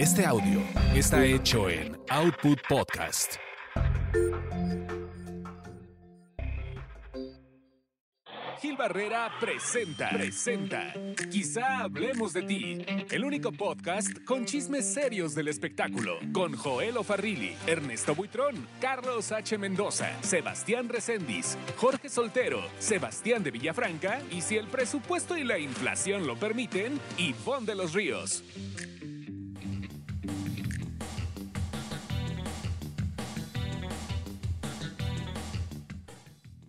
Este audio está hecho en Output Podcast. Gil Barrera presenta Quizá hablemos de ti, el único podcast con chismes serios del espectáculo, con Joel O'Farrilli, Ernesto Buitrón, Carlos H. Mendoza, Sebastián Reséndiz, Jorge Soltero, Sebastián de Villafranca y, si el presupuesto y la inflación lo permiten, Ivonne de los Ríos.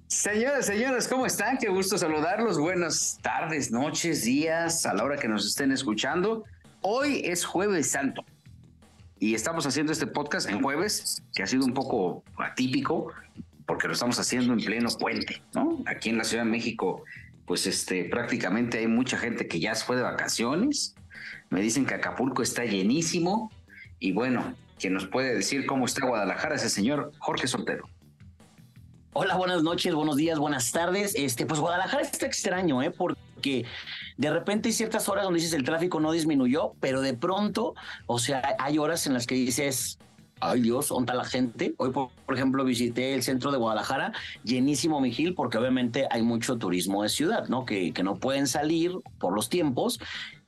Señoras, señores, ¿cómo están? Qué gusto saludarlos. Buenas tardes, noches, días, a la hora que nos estén escuchando. Hoy es Jueves Santo y estamos haciendo este podcast en jueves, que ha sido un poco atípico porque lo estamos haciendo en pleno puente, ¿no? Aquí en la Ciudad de México, pues prácticamente hay mucha gente que ya fue de vacaciones. Me dicen que Acapulco está llenísimo y bueno, quien nos puede decir cómo está Guadalajara es el señor Jorge Soltero. Hola, buenas noches, buenos días, buenas tardes. Pues Guadalajara está extraño, porque de repente hay ciertas horas donde dices el tráfico no disminuyó, pero de pronto, o sea, hay horas en las que dices, ay Dios, ¿dónde está la gente? Hoy, por ejemplo, visité el centro de Guadalajara, llenísimo, mi Gil, porque obviamente hay mucho turismo de ciudad, ¿no? Que no pueden salir por los tiempos.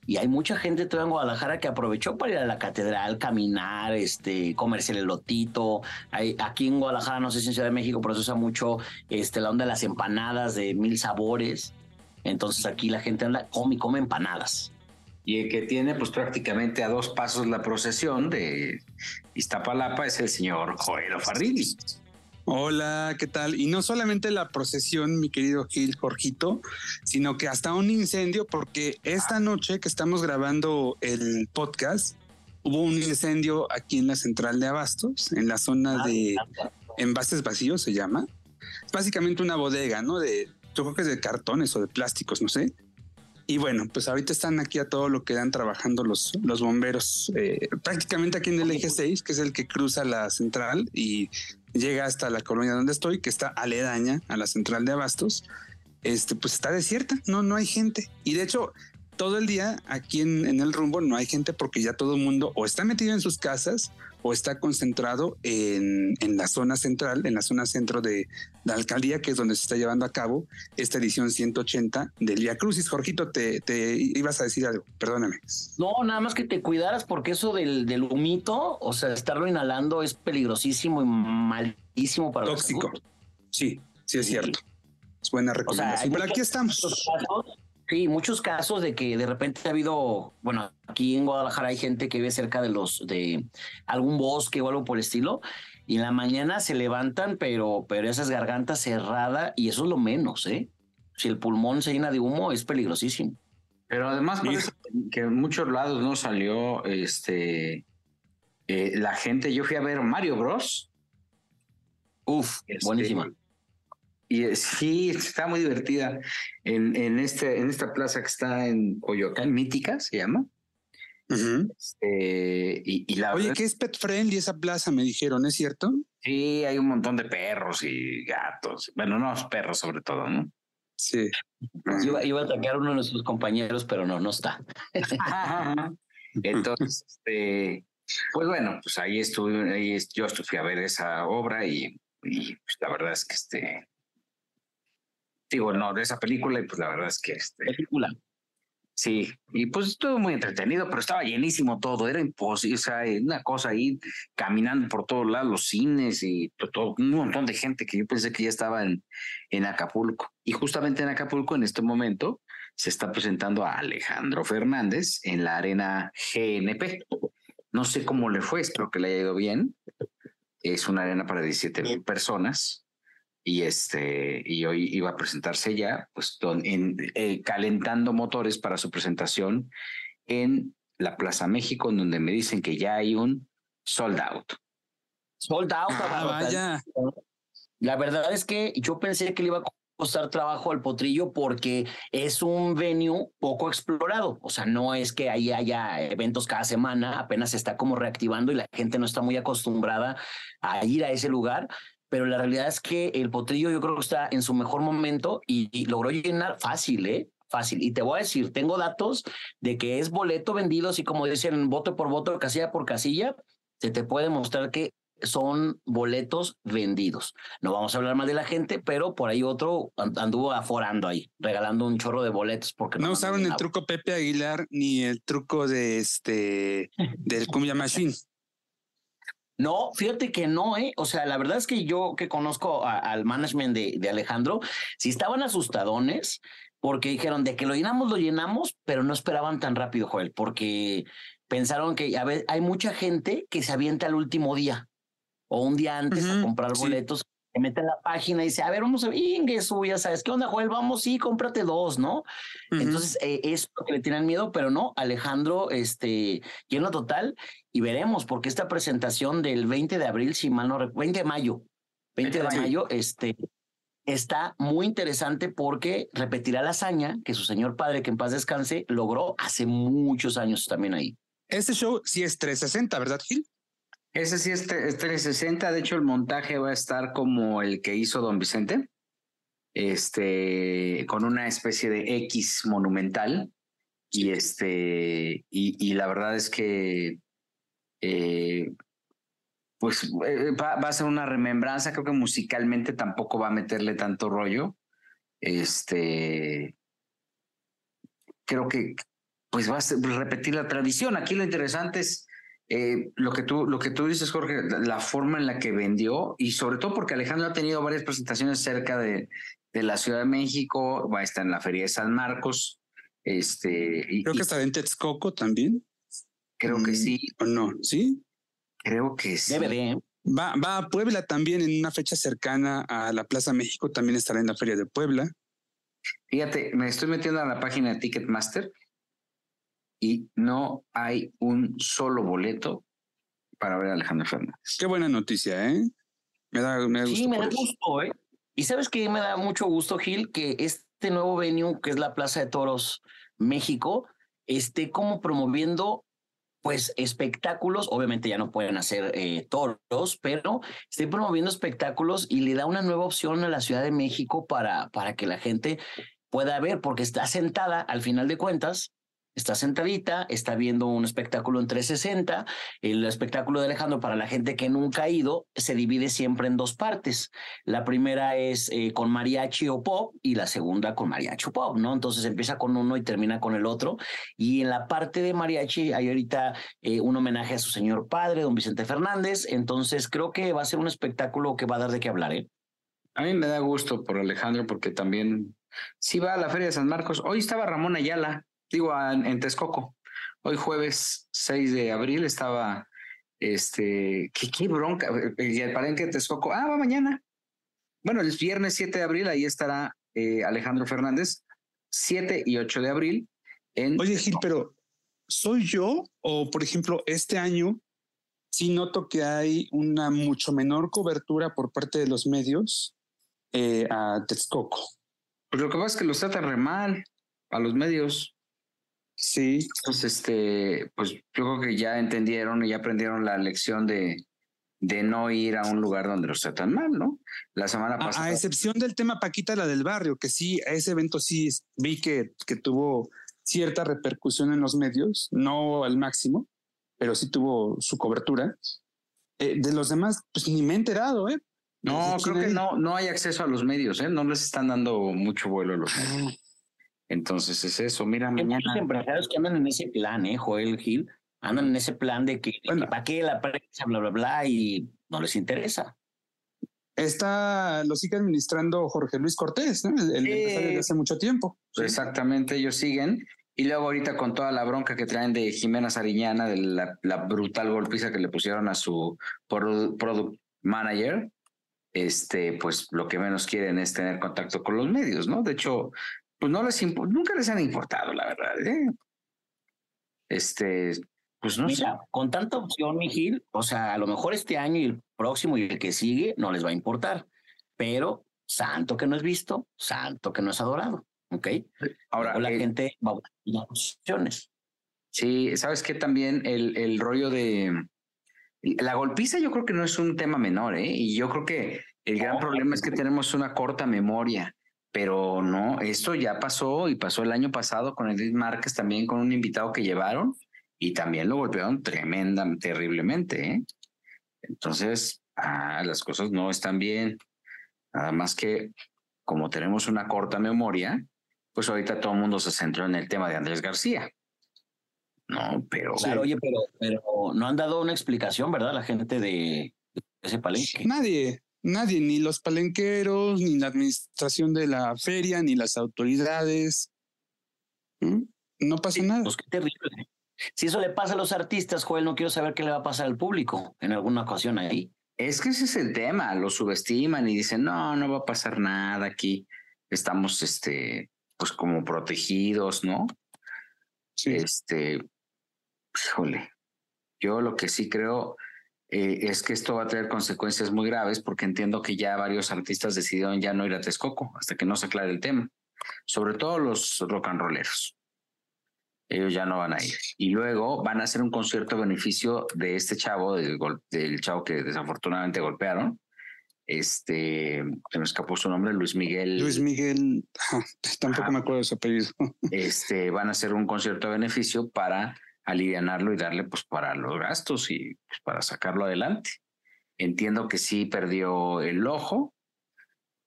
Y hay mucha gente todavía en Guadalajara que aprovechó para ir a la catedral, caminar, comerse el elotito. Aquí en Guadalajara, no sé si en Ciudad de México, pero se usa mucho la onda de las empanadas de 1000 sabores. Entonces aquí la gente anda, come empanadas. Y el que tiene pues prácticamente a dos pasos la procesión de Iztapalapa es el señor Joel O'Farrilli. Hola, ¿qué tal? Y no solamente la procesión, mi querido Gil, Jorgito, sino que hasta un incendio, porque esta noche que estamos grabando el podcast, hubo un incendio aquí en la central de Abastos, en la zona de envases vacíos, se llama. Es básicamente una bodega, ¿no? Yo creo que es de cartones o de plásticos, no sé. Y bueno, pues ahorita están aquí a todo lo que dan trabajando los bomberos, prácticamente aquí en el eje 6, que es el que cruza la central y llega hasta la colonia donde estoy, que está aledaña a la central de Abastos. Pues está desierta, no hay gente. Y de hecho, todo el día aquí en el rumbo no hay gente porque ya todo el mundo o está metido en sus casas o está concentrado en la zona central, en la zona centro de la alcaldía, que es donde se está llevando a cabo esta edición 180 del Vía Crucis. Jorgito, te ibas a decir algo, perdóname. No, nada más que te cuidaras porque eso del humito, o sea, estarlo inhalando es peligrosísimo y malísimo para los salud. Tóxico, sí es cierto. Es buena recomendación. O sea, pero aquí estamos. Sí, muchos casos de que de repente ha habido, bueno, aquí en Guadalajara hay gente que vive cerca de algún bosque o algo por el estilo, y en la mañana se levantan, pero esas gargantas cerradas, y eso es lo menos, ¿eh? Si el pulmón se llena de humo, es peligrosísimo. Pero además parece que en muchos lados no salió la gente. Yo fui a ver Mario Bros. Uf, buenísima. Y sí, está muy divertida en esta plaza que está en Coyoacán, Mítica se llama. Uh-huh. Y la oye, verdad, que es pet friendly esa plaza, me dijeron, ¿es cierto? Sí, hay un montón de perros y gatos. Bueno, no, perros sobre todo, ¿no? Sí. Iba a atacar a uno de nuestros compañeros, pero no está. Entonces, pues bueno, pues ahí estuve, yo fui a ver esa obra y pues la verdad es que digo, no, de esa película, y pues la verdad es que película. Sí, y pues estuvo muy entretenido, pero estaba llenísimo todo, era imposible, o sea, una cosa ahí, caminando por todos lados, los cines y todo, un montón de gente que yo pensé que ya estaba en Acapulco. Y justamente en Acapulco, en este momento, se está presentando a Alejandro Fernández en la Arena GNP. No sé cómo le fue, espero que le haya ido bien. Es una arena para 17,000 personas. Y hoy iba a presentarse ya, pues calentando motores para su presentación en la Plaza México, en donde me dicen que ya hay un sold out. Sold out. Vaya. La verdad es que yo pensé que le iba a costar trabajo al potrillo porque es un venue poco explorado. O sea, no es que ahí haya eventos cada semana, apenas se está como reactivando y la gente no está muy acostumbrada a ir a ese lugar. Pero la realidad es que el potrillo yo creo que está en su mejor momento y logró llenar fácil, fácil. Y te voy a decir, tengo datos de que es boleto vendido, así como dicen, voto por voto, casilla por casilla, se te puede mostrar que son boletos vendidos. No vamos a hablar más de la gente, pero por ahí otro anduvo aforando ahí, regalando un chorro de boletos porque no usaron el truco Pepe Aguilar ni el truco de del Cumbia Machine. No, fíjate que no, o sea, la verdad es que yo que conozco al management de Alejandro, sí estaban asustadones porque dijeron de que lo llenamos, pero no esperaban tan rápido, Joel, porque pensaron que a ver, hay mucha gente que se avienta al último día o un día antes a comprar boletos, se mete en la página y dice, a ver, vamos a ver, ya sabes, ¿qué onda, Joel? Vamos, sí, cómprate dos, ¿no? Entonces, es porque le tienen miedo, pero no, Alejandro, lleno total, y veremos, porque esta presentación del 20 de abril, si mal no recuerdo, 20 de mayo, está muy interesante porque repetirá la hazaña que su señor padre, que en paz descanse, logró hace muchos años también ahí. Este show sí es 360, ¿verdad, Gil? Ese sí es 360, de hecho el montaje va a estar como el que hizo don Vicente, con una especie de X monumental, y la verdad es que va a ser una remembranza. Creo que musicalmente tampoco va a meterle tanto rollo, creo que pues va a ser, repetir la tradición. Aquí lo interesante es lo que tú dices, Jorge, la forma en la que vendió, y sobre todo porque Alejandro ha tenido varias presentaciones cerca de la Ciudad de México, va a estar en la Feria de San Marcos, creo que está en Texcoco también. Creo que sí. ¿O no? ¿Sí? Creo que sí. DVD. Va a Puebla también en una fecha cercana a la Plaza México, también estará en la Feria de Puebla. Fíjate, me estoy metiendo a la página de Ticketmaster y no hay un solo boleto para ver a Alejandro Fernández. Qué buena noticia, ¿eh? Me da gusto, ¿eh? Y ¿sabes qué? Me da mucho gusto, Gil, que este nuevo venue, que es la Plaza de Toros México, esté como promoviendo, pues, espectáculos. Obviamente ya no pueden hacer toros, pero esté promoviendo espectáculos y le da una nueva opción a la Ciudad de México para que la gente pueda ver, porque está sentada, al final de cuentas, está sentadita, está viendo un espectáculo en 360. El espectáculo de Alejandro, para la gente que nunca ha ido, se divide siempre en dos partes. La primera es con mariachi o pop y la segunda con mariachi o pop, ¿no? Entonces empieza con uno y termina con el otro. Y en la parte de mariachi hay ahorita un homenaje a su señor padre, don Vicente Fernández. Entonces creo que va a ser un espectáculo que va a dar de qué hablar, ¿eh? A mí me da gusto por Alejandro, porque también sí va a la Feria de San Marcos. Hoy estaba Ramón Ayala. En Texcoco. Hoy jueves 6 de abril estaba qué bronca. Y el Palenque de Texcoco. Va mañana. Bueno, el viernes 7 de abril ahí estará Alejandro Fernández. 7 y 8 de abril. Oye, Gil, pero ¿soy yo? O, por ejemplo, este año sí noto que hay una mucho menor cobertura por parte de los medios a Texcoco. Pues lo que pasa es que los tratan re mal a los medios. Sí, pues pues yo creo que ya entendieron y ya aprendieron la lección de no ir a un lugar donde los tratan mal, ¿no? La semana pasada. A excepción del tema Paquita la del Barrio, que sí, a ese evento sí vi que tuvo cierta repercusión en los medios, no al máximo, pero sí tuvo su cobertura. De los demás, pues ni me he enterado, ¿eh? No, creo que no hay acceso a los medios, ¿eh? No les están dando mucho vuelo a los medios. Entonces es eso. Mira, mañana. Hay empresarios que andan en ese plan, Joel, Gil, andan en ese plan de que para qué la prensa, bla, bla, bla, y no les interesa. Lo sigue administrando Jorge Luis Cortés, ¿no? El empresario de hace mucho tiempo. Pues sí. Exactamente, ellos siguen. Y luego ahorita con toda la bronca que traen de Jimena Sariñana, de la brutal golpiza que le pusieron a su product manager, pues lo que menos quieren es tener contacto con los medios, ¿no? De hecho, pues no nunca les han importado, la verdad, ¿eh? Pues no. Mira, sé. Con tanta opción, mi Gil, o sea, a lo mejor este año y el próximo y el que sigue no les va a importar, pero santo que no es visto, santo que no es adorado, ¿ok? Ahora la gente va a buscar opciones. Sí, ¿sabes qué? También el rollo de la golpiza yo creo que no es un tema menor, ¿eh? Y yo creo que el gran problema es que tenemos una corta memoria. Pero no, esto ya pasó y pasó el año pasado con Edith Márquez también, con un invitado que llevaron y también lo golpearon tremendamente, terriblemente, ¿eh? Entonces, las cosas no están bien. Nada más que como tenemos una corta memoria, pues ahorita todo el mundo se centró en el tema de Andrés García. No, pero... Claro, oye, pero no han dado una explicación, ¿verdad? La gente de ese palenque. Nadie, ni los palenqueros, ni la administración de la feria, ni las autoridades. No pasa nada. Pues qué terrible. Si eso le pasa a los artistas, Joel, no quiero saber qué le va a pasar al público en alguna ocasión ahí. Es que ese es el tema, lo subestiman y dicen, no va a pasar nada aquí. Estamos, pues como protegidos, ¿no? Sí. Híjole, yo lo que sí creo es que esto va a tener consecuencias muy graves, porque entiendo que ya varios artistas decidieron ya no ir a Texcoco hasta que no se aclare el tema, sobre todo los rock and rolleros. Ellos ya no van a ir. Y luego van a hacer un concierto a beneficio de este chavo, del chavo que desafortunadamente golpearon. Se me escapó su nombre, Luis Miguel, tampoco me acuerdo de su apellido. Van a hacer un concierto a beneficio para alivianarlo y darle, pues, para los gastos y pues, para sacarlo adelante. Entiendo que sí perdió el ojo,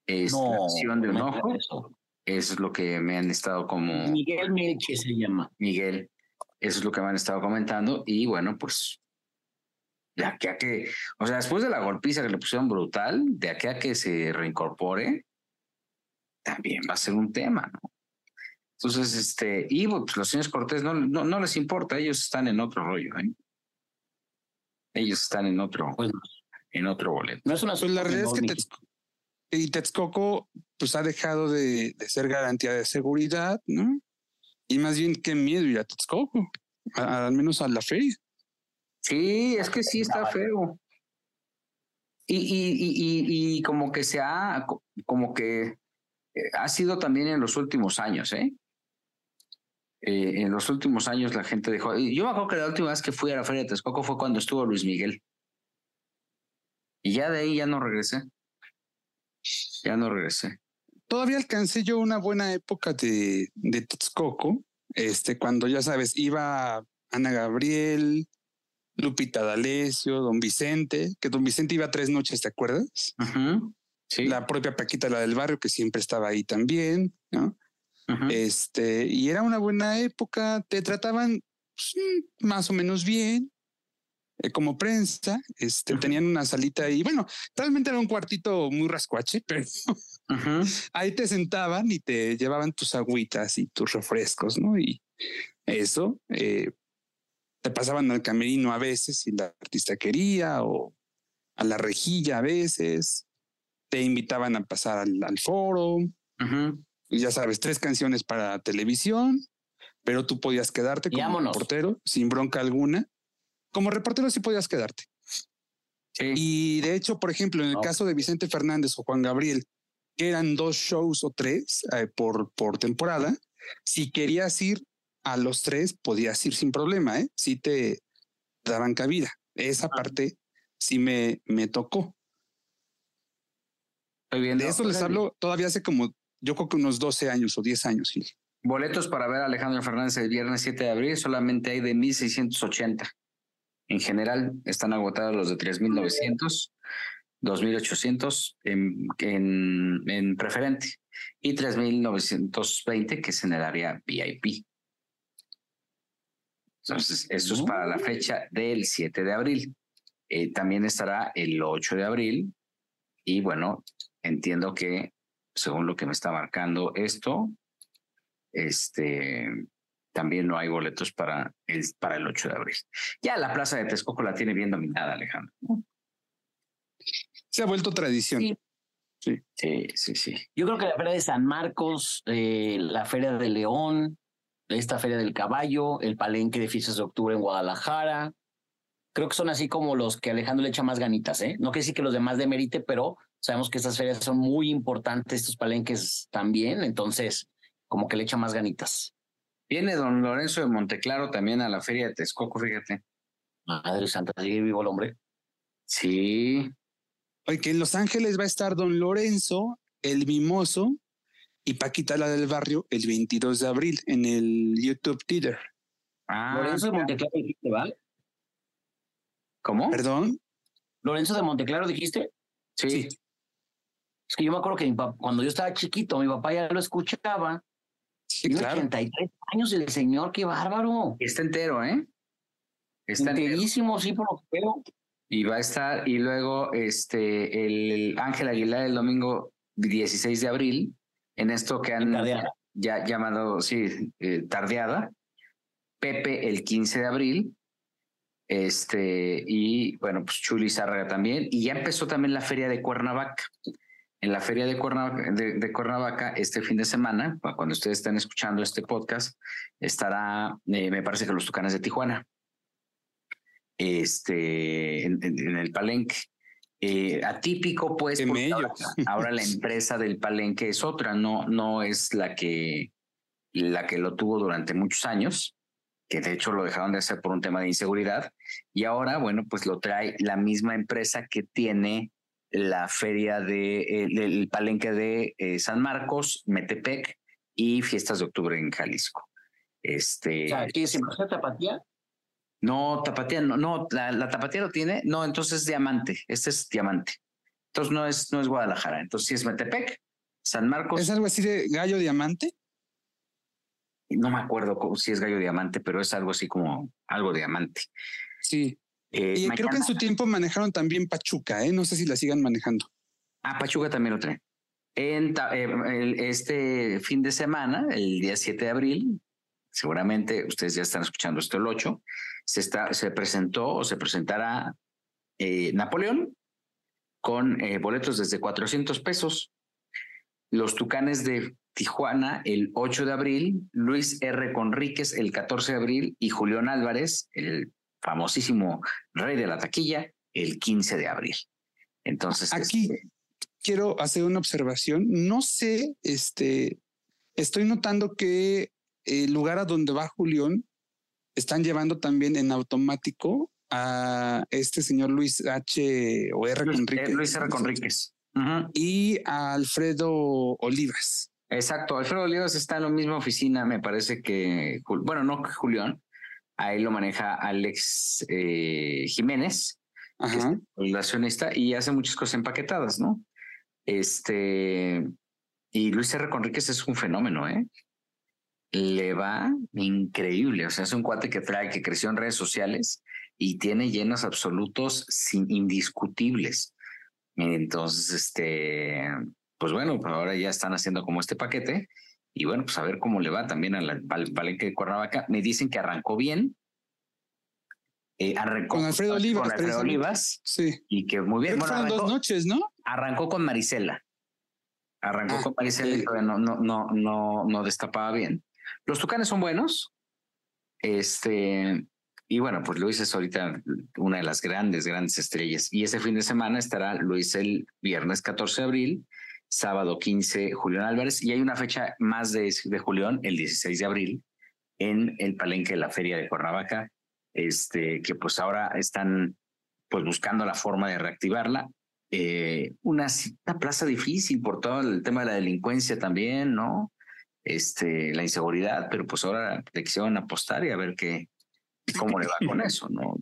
la acción de un ojo. Eso es lo que me han estado como... Miguel Melche se llama. Miguel, eso es lo que me han estado comentando. Y bueno, pues, después de la golpiza que le pusieron brutal, de aquí a que se reincorpore, también va a ser un tema, ¿no? Entonces, y pues los señores Cortés no les importa, ellos están en otro rollo, ¿eh? Ellos están en otro, pues, en otro boleto. No es una sola realidad, es que Texcoco, pues, ha dejado de ser garantía de seguridad, ¿no? Y más bien, qué miedo ir a Texcoco, al menos a la feria. Sí, es que sí está feo. Y como que ha sido también en los últimos años, ¿eh? En los últimos años la gente dejó... Yo me acuerdo que la última vez que fui a la feria de Texcoco fue cuando estuvo Luis Miguel. Y ya de ahí ya no regresé. Todavía alcancé yo una buena época de Texcoco, cuando, ya sabes, iba Ana Gabriel, Lupita D'Alessio, Don Vicente, que Don Vicente iba 3 noches, ¿te acuerdas? Uh-huh. Sí. La propia Paquita, la del Barrio, que siempre estaba ahí también, ¿no? Uh-huh. Y era una buena época, te trataban, pues, más o menos bien, como prensa, uh-huh, tenían una salita y, bueno, realmente era un cuartito muy rascuache, pero uh-huh, ahí te sentaban y te llevaban tus agüitas y tus refrescos, ¿no? Y eso, te pasaban al camerino a veces si la artista quería, o a la rejilla a veces, te invitaban a pasar al foro, uh-huh, y ya sabes, 3 canciones para televisión, pero tú podías quedarte como reportero sin bronca alguna. Como reportero sí podías quedarte. Sí. Y de hecho, por ejemplo, en el caso de Vicente Fernández o Juan Gabriel, que eran 2 shows o 3 por temporada, si querías ir a los 3 podías ir sin problema, ¿eh? Sí te daban cabida. Esa parte sí me tocó. Estoy viendo. De eso les hablo todavía hace como, yo creo que unos 12 años o 10 años. Gil. Boletos para ver a Alejandro Fernández el viernes 7 de abril, solamente hay de 1,680. En general están agotados los de 3,900, 2,800 en preferente y 3,920, que es en el área VIP. Entonces, esto es para la fecha del 7 de abril. También estará el 8 de abril. Y bueno, entiendo que, según lo que me está marcando esto, también no hay boletos para el 8 de abril. Ya la plaza de Texcoco la tiene bien dominada, Alejandro, ¿no? Se ha vuelto tradición. Sí. Sí. Yo creo que la Feria de San Marcos, la Feria de León, esta Feria del Caballo, el Palenque de Fiestas de Octubre en Guadalajara. Creo que son así como los que Alejandro le echa más ganitas, ¿eh? No que sí que los demás demerite, pero sabemos que estas ferias son muy importantes, estos palenques también, entonces como que le echa más ganitas. Viene don Lorenzo de Monteclaro también a la Feria de Texcoco, fíjate. Madre santa, sigue vivo el hombre. Sí. Oye, que en Los Ángeles va a estar don Lorenzo, el Mimoso, y Paquita la del Barrio el 22 de abril en el YouTube Theater. Lorenzo de Monteclaro dijiste, ¿vale? ¿Cómo? ¿Perdón? ¿Lorenzo de Monteclaro dijiste? Sí. Es que yo me acuerdo que cuando yo estaba chiquito, mi papá ya lo escuchaba. Sí, tiene claro. 83 años el señor, qué bárbaro. Está entero, ¿eh? Está enterísimo, sí, por lo que veo. Y va a estar, y luego el Ángel Aguilar el domingo 16 de abril, en esto que han ya llamado, sí, tardeada. Pepe el 15 de abril, y bueno, pues Chuli Zárraga también. Y ya empezó también la Feria de Cuernavaca. En la Feria de Cuernavaca este fin de semana, cuando ustedes estén escuchando este podcast, estará, me parece que los Tucanes de Tijuana, en el Palenque. Atípico, pues, porque ahora la empresa del Palenque es otra, no es la que lo tuvo durante muchos años, que de hecho lo dejaron de hacer por un tema de inseguridad, y ahora, bueno, pues lo trae la misma empresa que tiene la feria del Palenque de San Marcos, Metepec y Fiestas de Octubre en Jalisco. O sea, ¿qué se llama Tapatía? No, Tapatía no, la Tapatía lo tiene, no, entonces Diamante, es Diamante. Entonces no es Guadalajara, entonces sí es Metepec, San Marcos. ¿Es algo así de Gallo Diamante? No me acuerdo si es Gallo Diamante, pero es algo así como algo diamante. Sí. Y creo que en su tiempo manejaron también Pachuca, no sé si la sigan manejando. Pachuca también lo trae. Este fin de semana, el día 7 de abril, seguramente ustedes ya están escuchando esto el 8, se presentó o se presentará Napoleón con boletos desde $400. Los Tucanes de Tijuana el 8 de abril, Luis R. Conríquez el 14 de abril y Julián Álvarez, el famosísimo rey de la taquilla, el 15 de abril. Entonces aquí quiero hacer una observación. No sé, estoy notando que el lugar a donde va Julián están llevando también en automático a este señor Luis H. o R. Conríquez. Luis R. Conríquez. Uh-huh. Y a Alfredo Olivas. Exacto, Alfredo Olivas está en la misma oficina, me parece que... Bueno, no Julián, ahí lo maneja Alex Jiménez, que es relacionista y hace muchas cosas empaquetadas, ¿no? Y Luis R. Conríquez es un fenómeno, ¿eh? Le va increíble, o sea, es un cuate que creció en redes sociales y tiene llenos absolutos indiscutibles. Entonces, pues bueno, ahora ya están haciendo como este paquete y bueno, pues a ver cómo le va también al Palenque de Cuernavaca. Me dicen que arrancó bien. Arrancó con Alfredo Olivas. Con Alfredo Olivas. Sí. Y que muy bien. Bueno, fueron 2 noches, ¿no? Arrancó con Maricela. Con Maricela y todavía no destapaba bien. Los Tucanes son buenos. Y bueno, pues Luis es ahorita una de las grandes estrellas. Y ese fin de semana estará Luis el viernes 14 de abril, sábado 15, Julián Álvarez. Y hay una fecha más de Julián, el 16 de abril, en el Palenque de la Feria de Cuernavaca, que pues ahora están pues buscando la forma de reactivarla. Una plaza difícil por todo el tema de la delincuencia también, ¿no? La inseguridad, pero pues ahora le quisieron apostar y a ver qué... ¿Cómo le va con eso, no?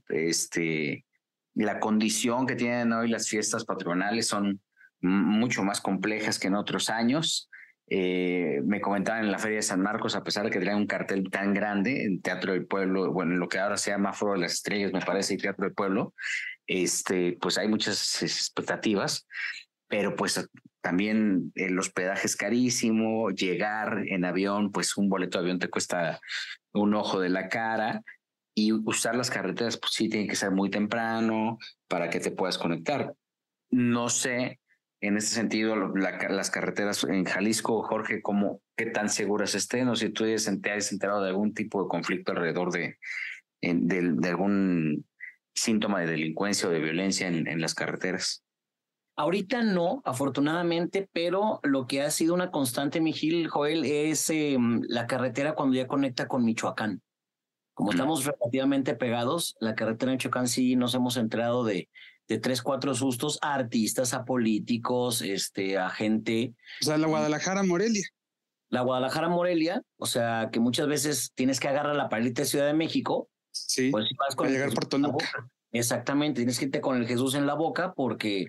La condición que tienen hoy las fiestas patronales son mucho más complejas que en otros años. Me comentaban en la Feria de San Marcos, a pesar de que tenían un cartel tan grande en Teatro del Pueblo, bueno, lo que ahora se llama Foro de las Estrellas, me parece, y Teatro del Pueblo, pues hay muchas expectativas, pero pues también el hospedaje es carísimo, llegar en avión, pues un boleto de avión te cuesta un ojo de la cara. Y usar las carreteras, pues sí, tiene que ser muy temprano para que te puedas conectar. No sé, en este sentido, las carreteras en Jalisco, Jorge, qué tan seguras estén, o si tú te has enterado de algún tipo de conflicto alrededor de algún síntoma de delincuencia o de violencia en las carreteras. Ahorita no, afortunadamente, pero lo que ha sido una constante, mi Gil, Joel, es la carretera cuando ya conecta con Michoacán. Como estamos relativamente pegados, la carretera de Michoacán sí nos hemos enterado de 3-4 sustos a artistas, a políticos, a gente. O sea, la Guadalajara-Morelia. la Guadalajara-Morelia, o sea, que muchas veces tienes que agarrar la paralita de Ciudad de México. Sí, pues si vas con llegar por Toluca. Exactamente, tienes que irte con el Jesús en la boca porque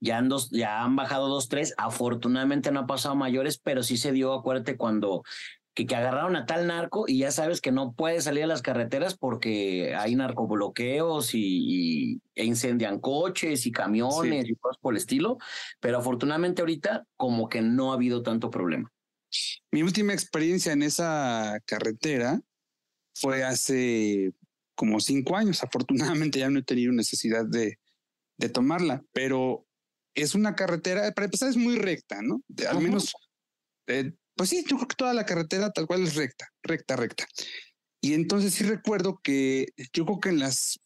ya han bajado 2-3. Afortunadamente no ha pasado mayores, pero sí se dio, acuérdate, cuando que agarraron a tal narco y ya sabes que no puede salir a las carreteras porque hay narcobloqueos e incendian coches y camiones y cosas por el estilo. Pero afortunadamente ahorita como que no ha habido tanto problema. Mi última experiencia en esa carretera fue hace como 5 años. Afortunadamente ya no he tenido necesidad de tomarla, pero es una carretera, para empezar, es muy recta, ¿no? Al menos, pues sí, yo creo que toda la carretera tal cual es recta. Y entonces sí recuerdo que yo creo que en las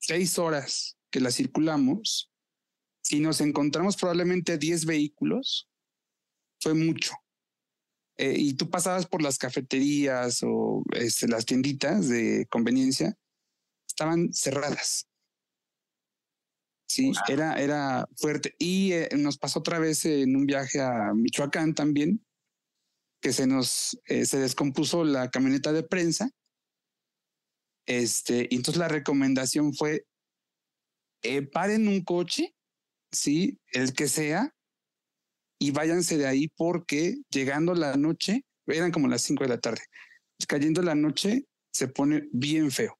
6 horas que la circulamos, si nos encontramos probablemente 10 vehículos, fue mucho. Y tú pasabas por las cafeterías o las tienditas de conveniencia, estaban cerradas. Sí, era fuerte. Y nos pasó otra vez en un viaje a Michoacán también, que se descompuso la camioneta de prensa. Y entonces la recomendación fue, paren un coche, sí, el que sea, y váyanse de ahí porque llegando la noche, eran como las 5 de la tarde, cayendo la noche se pone bien feo.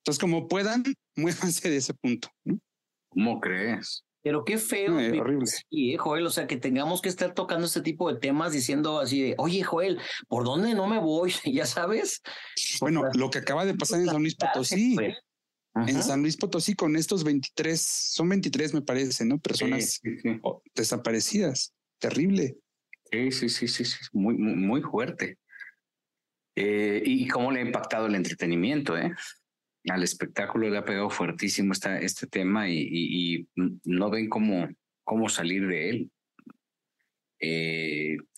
Entonces, como puedan, muévanse de ese punto, ¿no? ¿Cómo crees? Pero qué feo. No, es horrible. Sí, Joel, o sea, que tengamos que estar tocando este tipo de temas diciendo así de, oye, Joel, ¿por dónde no me voy? ¿Ya sabes? Bueno, o sea, lo que acaba de pasar en San Luis Potosí. Pues. En San Luis Potosí con estos 23, son 23 me parece, ¿no? Personas desaparecidas. Terrible. Sí. Muy, muy, muy fuerte. Y cómo le ha impactado el entretenimiento, ¿eh? Al espectáculo le ha pegado fuertísimo este tema y no ven cómo salir de él.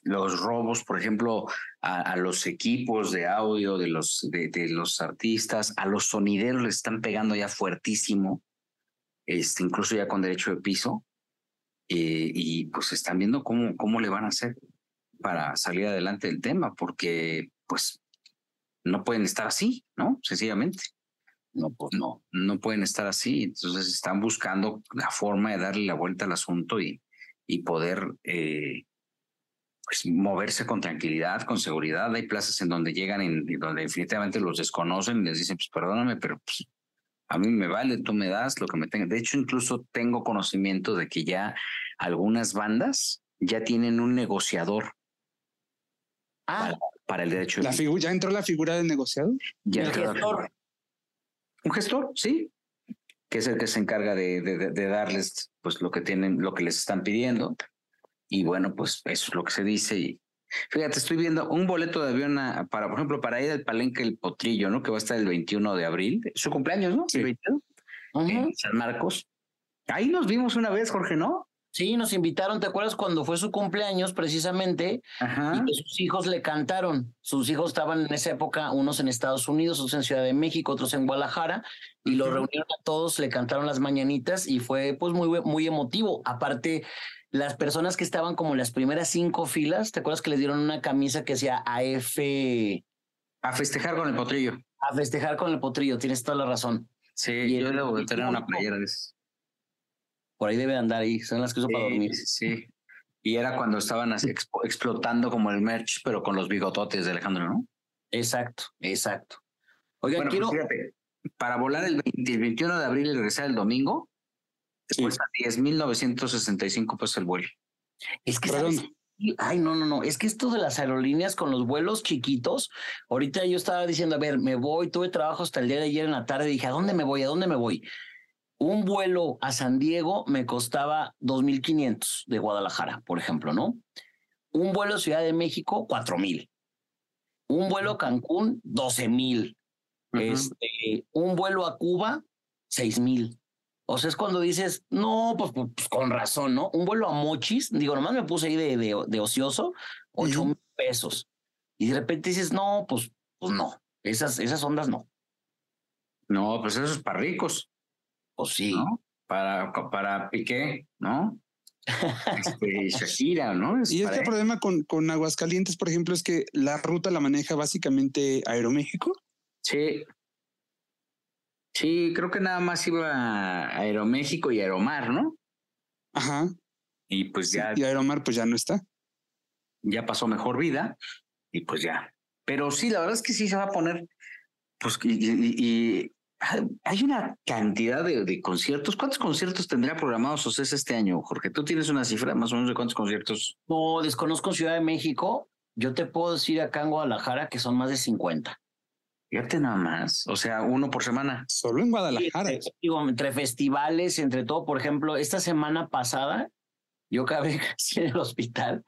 Los robos, por ejemplo, a los equipos de audio de los artistas, a los sonideros les están pegando ya fuertísimo, incluso ya con derecho de piso, y pues están viendo cómo le van a hacer para salir adelante del tema, porque pues no pueden estar así, ¿no? Sencillamente. No, pues no pueden estar así. Entonces están buscando la forma de darle la vuelta al asunto y poder pues moverse con tranquilidad, con seguridad. Hay plazas en donde llegan y donde definitivamente los desconocen y les dicen, pues perdóname, pero pues, a mí me vale, tú me das lo que me tengas. De hecho, incluso tengo conocimiento de que ya algunas bandas ya tienen un negociador. Para el derecho. ¿Ya entró la figura del negociador? Ya entró. Un gestor, sí, que es el que se encarga de darles pues lo que tienen, lo que les están pidiendo. Y bueno, pues eso es lo que se dice. Y fíjate, estoy viendo un boleto de avión para, por ejemplo, para ir al Palenque el Potrillo, ¿no? Que va a estar el 21 de abril, su cumpleaños, ¿no? Sí. El 21, en San Marcos. Ahí nos vimos una vez, Jorge, ¿no? Sí, nos invitaron, ¿te acuerdas cuando fue su cumpleaños precisamente? Ajá. Y que sus hijos le cantaron. Sus hijos estaban en esa época, unos en Estados Unidos, otros en Ciudad de México, otros en Guadalajara, y los reunieron a todos, le cantaron las mañanitas y fue pues muy, muy emotivo. Aparte, las personas que estaban como en las primeras 5 filas, ¿te acuerdas que les dieron una camisa que decía AF? A festejar con el potrillo. A festejar con el potrillo, tienes toda la razón. Sí, yo debo de tener una playera de eso. Por ahí debe andar ahí, son las que uso para dormir. Sí, y era cuando estaban así explotando como el merch, pero con los bigototes de Alejandro, ¿no? Exacto. Oigan, bueno, quiero... Pues fíjate, para volar el 21 de abril y regresar el domingo, cuesta 10,965 pesos el vuelo. Es que... Ay, no. Es que esto de las aerolíneas con los vuelos chiquitos, ahorita yo estaba diciendo, a ver, me voy, tuve trabajo hasta el día de ayer en la tarde, dije, ¿A dónde me voy? Un vuelo a San Diego me costaba 2,500 de Guadalajara, por ejemplo, ¿no? Un vuelo a Ciudad de México, 4,000. Un vuelo a Cancún, 12,000. Un vuelo a Cuba, 6,000. O sea, es cuando dices, no, pues con razón, ¿no? Un vuelo a Mochis, digo, nomás me puse ahí de ocioso, 8,000 pesos. Y de repente dices, no, pues no, esas ondas no. No, pues eso es para ricos. O sí, ¿no? Para Piqué, ¿no? Shakira, ¿no? Es y este él. Problema con Aguascalientes, por ejemplo, es que la ruta la maneja básicamente Aeroméxico. Sí. Sí, creo que nada más iba a Aeroméxico y Aeromar, ¿no? Ajá. Y pues sí, ya... Y Aeromar pues ya no está. Ya pasó Mejor Vida y pues ya. Pero sí, la verdad es que sí se va a poner... Pues y hay una cantidad de conciertos. ¿Cuántos conciertos tendrá programados OCES este año, Jorge? ¿Tú tienes una cifra más o menos de cuántos conciertos? No, desconozco Ciudad de México. Yo te puedo decir acá en Guadalajara que son más de 50. Fíjate nada más, o sea, uno por semana. Solo en Guadalajara. Sí, entre festivales, entre todo. Por ejemplo, esta semana pasada, yo acabé casi en el hospital,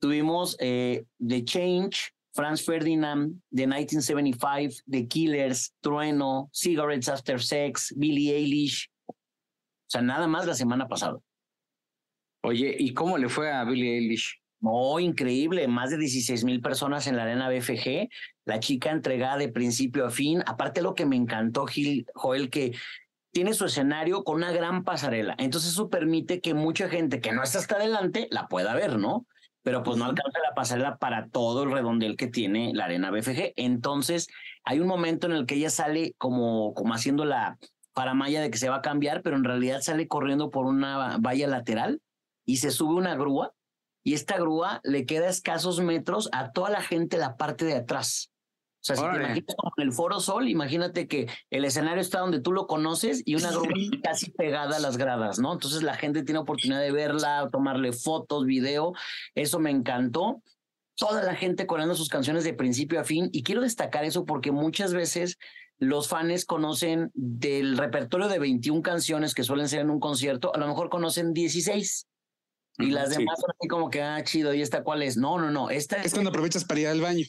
tuvimos The Change, Franz Ferdinand, The 1975, The Killers, Trueno, Cigarettes After Sex, Billie Eilish. O sea, nada más la semana pasada. Oye, ¿y cómo le fue a Billie Eilish? No, increíble. Más de 16,000 personas en la Arena BFG. La chica entregada de principio a fin. Aparte, lo que me encantó, Joel, que tiene su escenario con una gran pasarela. Entonces, eso permite que mucha gente que no está hasta adelante la pueda ver, ¿no? Pero pues no alcanza la pasarela para todo el redondel que tiene la Arena BFG. Entonces, hay un momento en el que ella sale como haciendo la paramaya de que se va a cambiar, pero en realidad sale corriendo por una valla lateral y se sube una grúa. Y esta grúa le queda escasos metros a toda la gente la parte de atrás. O sea, órale. Si te imaginas como en el Foro Sol, imagínate que el escenario está donde tú lo conoces y una grúa casi pegada a las gradas, ¿no? Entonces la gente tiene oportunidad de verla, tomarle fotos, video. Eso me encantó. Toda la gente coreando sus canciones de principio a fin. Y quiero destacar eso porque muchas veces los fans conocen del repertorio de 21 canciones que suelen ser en un concierto, a lo mejor conocen 16. Y las demás son así como que, chido, ¿y esta cuál es? No. Esta es cuando aprovechas para ir al baño.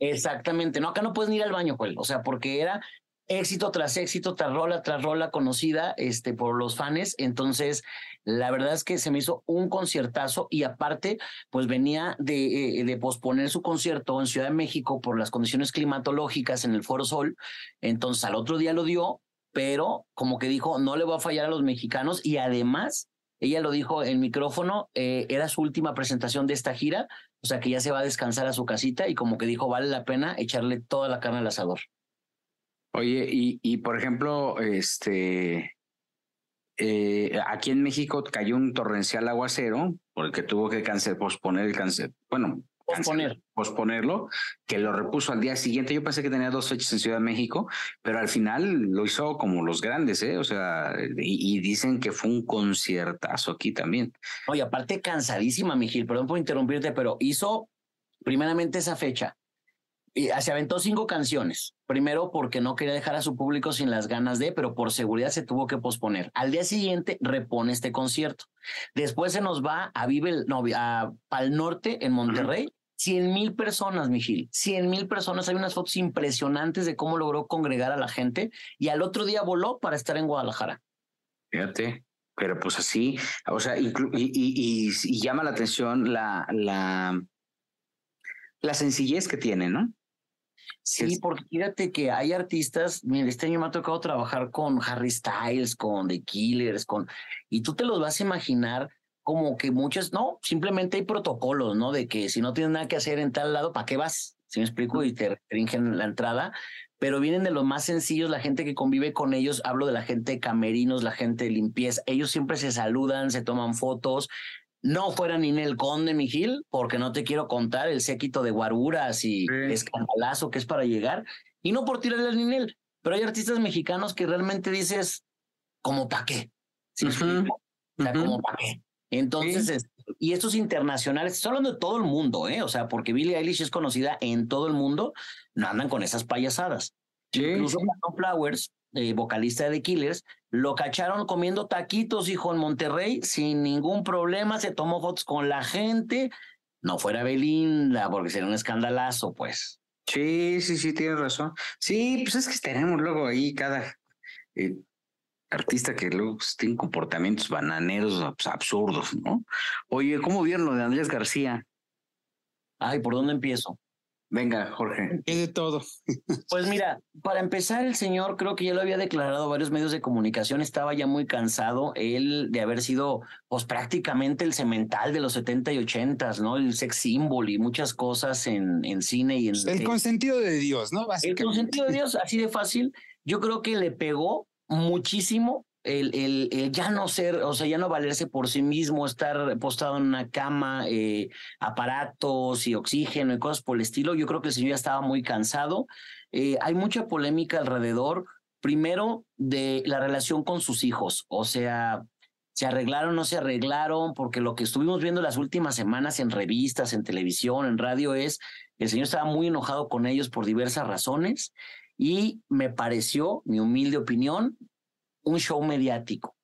Exactamente. No, acá no puedes ni ir al baño, Joel. O sea, porque era éxito, tras rola conocida por los fans. Entonces, la verdad es que se me hizo un conciertazo y aparte, pues venía de posponer su concierto en Ciudad de México por las condiciones climatológicas en el Foro Sol. Entonces, al otro día lo dio, pero como que dijo, no le voy a fallar a los mexicanos y además... Ella lo dijo en micrófono, era su última presentación de esta gira, o sea que ya se va a descansar a su casita y como que dijo, vale la pena echarle toda la carne al asador. Oye, y por ejemplo, aquí en México cayó un torrencial aguacero, porque tuvo que posponerlo, que lo repuso al día siguiente. Yo pensé que tenía 2 fechas en Ciudad de México, pero al final lo hizo como los grandes, ¿eh? O sea, y dicen que fue un conciertazo aquí también. Oye, aparte cansadísima, mi Gil, perdón por interrumpirte, pero hizo primeramente esa fecha. Y se aventó 5 canciones. Primero porque no quería dejar a su público sin las ganas de, pero por seguridad se tuvo que posponer. Al día siguiente repone este concierto. Después se nos va a Pal Norte en Monterrey. Uh-huh. 100,000 personas, mi Gil. 100,000 personas. Hay unas fotos impresionantes de cómo logró congregar a la gente y al otro día voló para estar en Guadalajara. Fíjate, pero pues así, o sea, y llama la atención la sencillez que tiene, ¿no? Sí, porque fíjate que hay artistas, mira, este año me ha tocado trabajar con Harry Styles, con The Killers, y tú te los vas a imaginar como que muchos, no, simplemente hay protocolos, ¿no? De que si no tienes nada que hacer en tal lado, ¿para qué vas? ¿Sí me explico? Y te restringen la entrada, pero vienen de los más sencillos, la gente que convive con ellos, hablo de la gente de camerinos, la gente de limpieza, ellos siempre se saludan, se toman fotos. No fuera Ninel Conde, mi Gil, porque no te quiero contar el séquito de guaruras y escandalazo que es para llegar, y no por tirarle al Ninel, pero hay artistas mexicanos que realmente dices, ¿como para qué? ¿Sí? O sea, ¿como para qué? Entonces, y estos internacionales, estoy hablando de todo el mundo, o sea, porque Billie Eilish es conocida en todo el mundo, no andan con esas payasadas. Sí. Incluso Brandon Flowers, vocalista de The Killers, lo cacharon comiendo taquitos, hijo, en Monterrey, sin ningún problema, se tomó fotos con la gente, no fuera Belinda, porque sería un escandalazo, pues. Sí, tienes razón. Sí, pues es que tenemos luego ahí cada artista que luego tiene comportamientos bananeros absurdos, ¿no? Oye, ¿cómo vieron lo de Andrés García? Ay, ¿por dónde empiezo? Venga, Jorge. Es de todo. Pues mira, para empezar, el señor, creo que ya lo había declarado varios medios de comunicación, estaba ya muy cansado él de haber sido pues prácticamente el semental de los 70 y 80s, ¿no? El sex symbol y muchas cosas en cine y en... El consentido de Dios, ¿no? El consentido de Dios, así de fácil. Yo creo que le pegó muchísimo el ya no ser, o sea, ya no valerse por sí mismo, estar postrado en una cama, aparatos y oxígeno y cosas por el estilo. Yo creo que el señor ya estaba muy cansado. Hay mucha polémica alrededor, primero, de la relación con sus hijos. O sea, ¿se arreglaron o no se arreglaron? Porque lo que estuvimos viendo las últimas semanas en revistas, en televisión, en radio, es que el señor estaba muy enojado con ellos por diversas razones y me pareció, mi humilde opinión, un show mediático.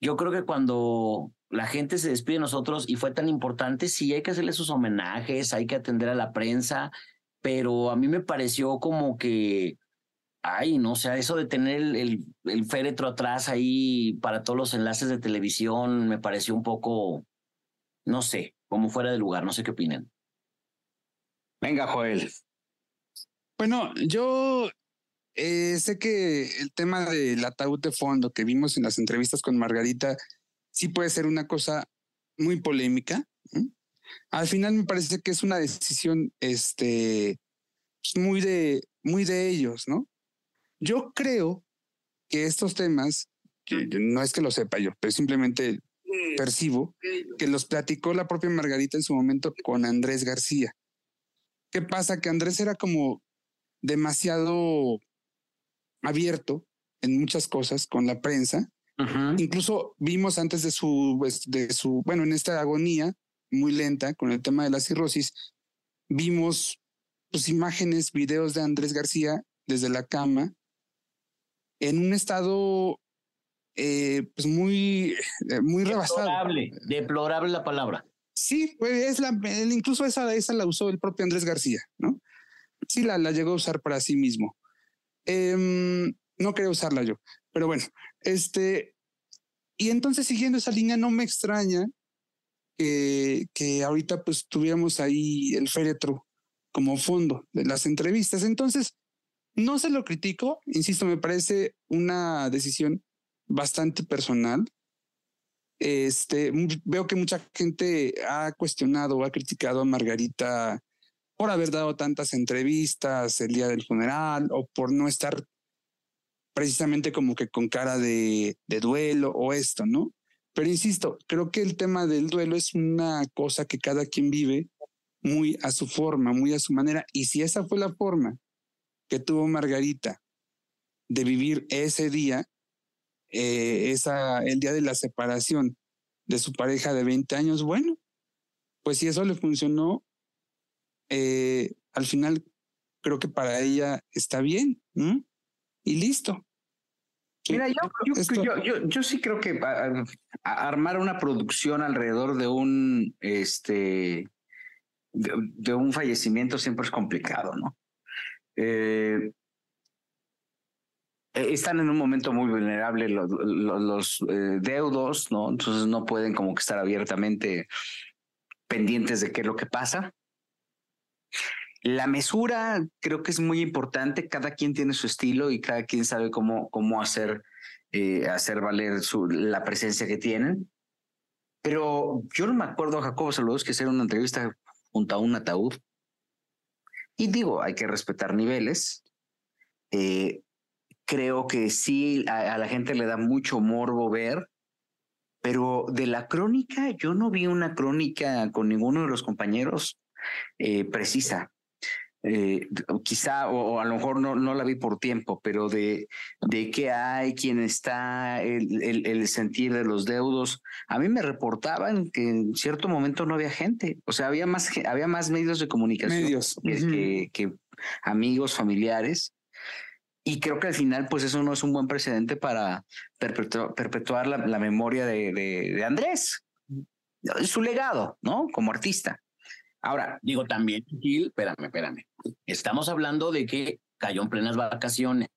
Yo creo que cuando la gente se despide de nosotros y fue tan importante, sí hay que hacerle sus homenajes, hay que atender a la prensa, pero a mí me pareció como que, ay, no, o sea, eso de tener el féretro atrás ahí para todos los enlaces de televisión me pareció un poco, no sé, como fuera de lugar, no sé qué opinan. Venga, Joel. Bueno, yo... sé que el tema del ataúd de fondo que vimos en las entrevistas con Margarita sí puede ser una cosa muy polémica, ¿eh? Al final me parece que es una decisión muy de ellos, ¿no? Yo creo que estos temas, que no es que lo sepa yo, pero simplemente percibo que los platicó la propia Margarita en su momento con Andrés García. ¿Qué pasa? Que Andrés era como demasiado abierto en muchas cosas con la prensa. Uh-huh. Incluso vimos antes de su, bueno, en esta agonía muy lenta con el tema de la cirrosis, vimos pues imágenes, videos de Andrés García desde la cama en un estado pues muy rebasado. Deplorable la palabra. Sí, pues incluso esa la usó el propio Andrés García, ¿no? Sí, la llegó a usar para sí mismo. No quería usarla yo, pero bueno, y entonces siguiendo esa línea no me extraña que ahorita pues tuviéramos ahí el féretro como fondo de las entrevistas. Entonces no se lo critico, insisto, me parece una decisión bastante personal. Veo que mucha gente ha cuestionado o ha criticado a Margarita por haber dado tantas entrevistas el día del funeral o por no estar precisamente como que con cara de duelo o esto, ¿no? Pero insisto, creo que el tema del duelo es una cosa que cada quien vive muy a su forma, muy a su manera. Y si esa fue la forma que tuvo Margarita de vivir ese día, el día de la separación de su pareja de 20 años, bueno, pues si eso le funcionó, al final creo que para ella está bien, ¿no? Y listo. Mira, yo sí creo que armar una producción alrededor de un fallecimiento siempre es complicado, ¿no? Están en un momento muy vulnerable los deudos, ¿no? Entonces no pueden como que estar abiertamente pendientes de qué es lo que pasa. La mesura creo que es muy importante. Cada quien tiene su estilo y cada quien sabe cómo hacer valer la presencia que tienen. Pero yo no me acuerdo a Jacobo Saludos que hacer una entrevista junto a un ataúd. Y digo, hay que respetar niveles. Creo que sí, a la gente le da mucho morbo ver. Pero de la crónica, yo no vi una crónica con ninguno de los compañeros precisa. Quizá, o a lo mejor no la vi por tiempo, pero de qué hay, quién está, el sentir de los deudos. A mí me reportaban que en cierto momento no había gente, o sea, había más medios de comunicación, que amigos, familiares, y creo que al final pues eso no es un buen precedente para perpetuar la memoria de Andrés, su legado, ¿no? Como artista. Ahora, digo también, Gil, espérame. Estamos hablando de que cayó en plenas vacaciones.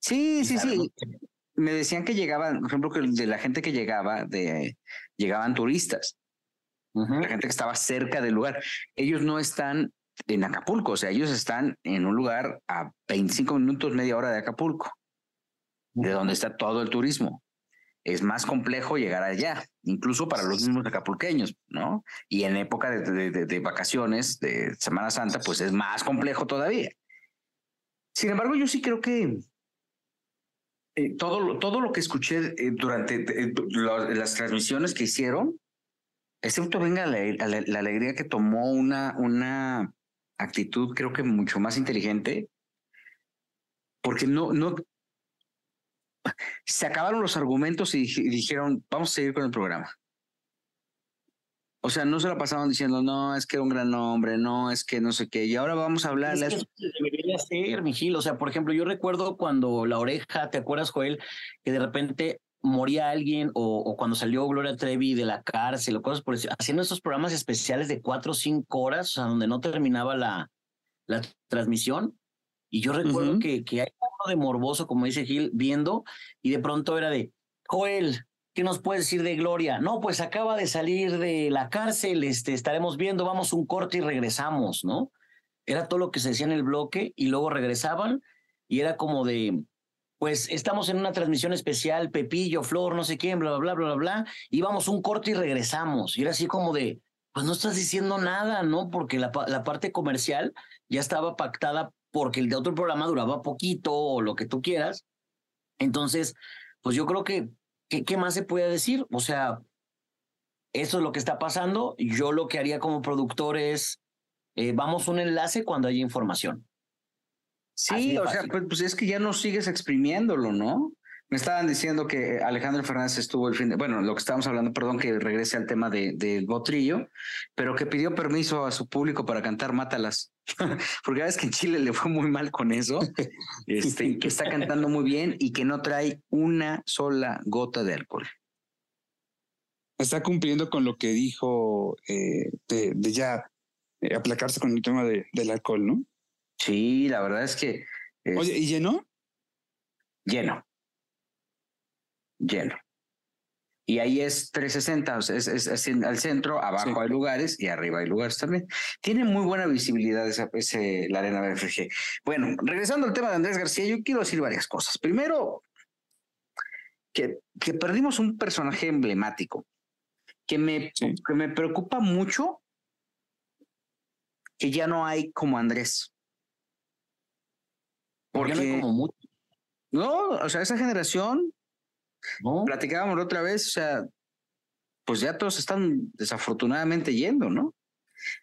Sí. Me decían que llegaban, por ejemplo, que de la gente que llegaba, llegaban turistas. Uh-huh. La gente que estaba cerca del lugar. Ellos no están en Acapulco. O sea, ellos están en un lugar a 25 minutos, media hora de Acapulco, de donde está todo el turismo. Es más complejo llegar allá, incluso para los mismos acapulqueños, ¿no? Y en época de vacaciones, de Semana Santa, pues es más complejo todavía. Sin embargo, yo sí creo que todo lo que escuché durante las transmisiones que hicieron, excepto Venga la Alegría, que tomó una actitud creo que mucho más inteligente, porque no se acabaron los argumentos y dijeron, vamos a seguir con el programa. O sea, no se la pasaban diciendo, no, es que era un gran hombre, no, es que no sé qué, y ahora vamos a hablar. Es que debería ser, Miguel. O sea, por ejemplo, yo recuerdo cuando La Oreja, ¿te acuerdas, Joel? Que de repente moría alguien, o cuando salió Gloria Trevi de la cárcel, o cosas por eso, haciendo esos programas especiales de 4 o 5 horas, o sea, donde no terminaba la transmisión. Y yo recuerdo uh-huh. que hay uno de morboso, como dice Gil, viendo, y de pronto era de, Joel, ¿qué nos puedes decir de Gloria? No, pues acaba de salir de la cárcel, estaremos viendo, vamos un corte y regresamos, ¿no? Era todo lo que se decía en el bloque, y luego regresaban, y era como de, pues estamos en una transmisión especial, Pepillo, Flor, no sé quién, bla, bla, bla, bla, bla, y vamos un corte y regresamos. Y era así como de, pues no estás diciendo nada, ¿no? Porque la parte comercial ya estaba pactada, porque el de otro programa duraba poquito o lo que tú quieras. Entonces, pues yo creo que ¿qué más se puede decir? O sea, eso es lo que está pasando. Yo lo que haría como productor es, vamos un enlace cuando haya información. Sí, o sea, pues es que ya no sigues exprimiéndolo, ¿no? Me estaban diciendo que Alejandro Fernández estuvo el fin de... Bueno, lo que estábamos hablando, perdón, que regrese al tema del Botrillo, pero que pidió permiso a su público para cantar Mátalas. Porque sabes que en Chile le fue muy mal con eso. Que está cantando muy bien y que no trae una sola gota de alcohol. Está cumpliendo con lo que dijo de ya aplacarse con el tema del alcohol, ¿no? Sí, la verdad es que... Oye, ¿y llenó? Lleno. Y ahí es 360, o sea, es al centro, abajo sí. Hay lugares y arriba hay lugares también. Tiene muy buena visibilidad la Arena BFG. Bueno, regresando al tema de Andrés García, yo quiero decir varias cosas. Primero, que perdimos un personaje emblemático que me preocupa mucho, que ya no hay como Andrés. Porque no hay como mucho. No, o sea, esa generación... No. Platicábamos otra vez, o sea, pues ya todos están desafortunadamente yendo, ¿no?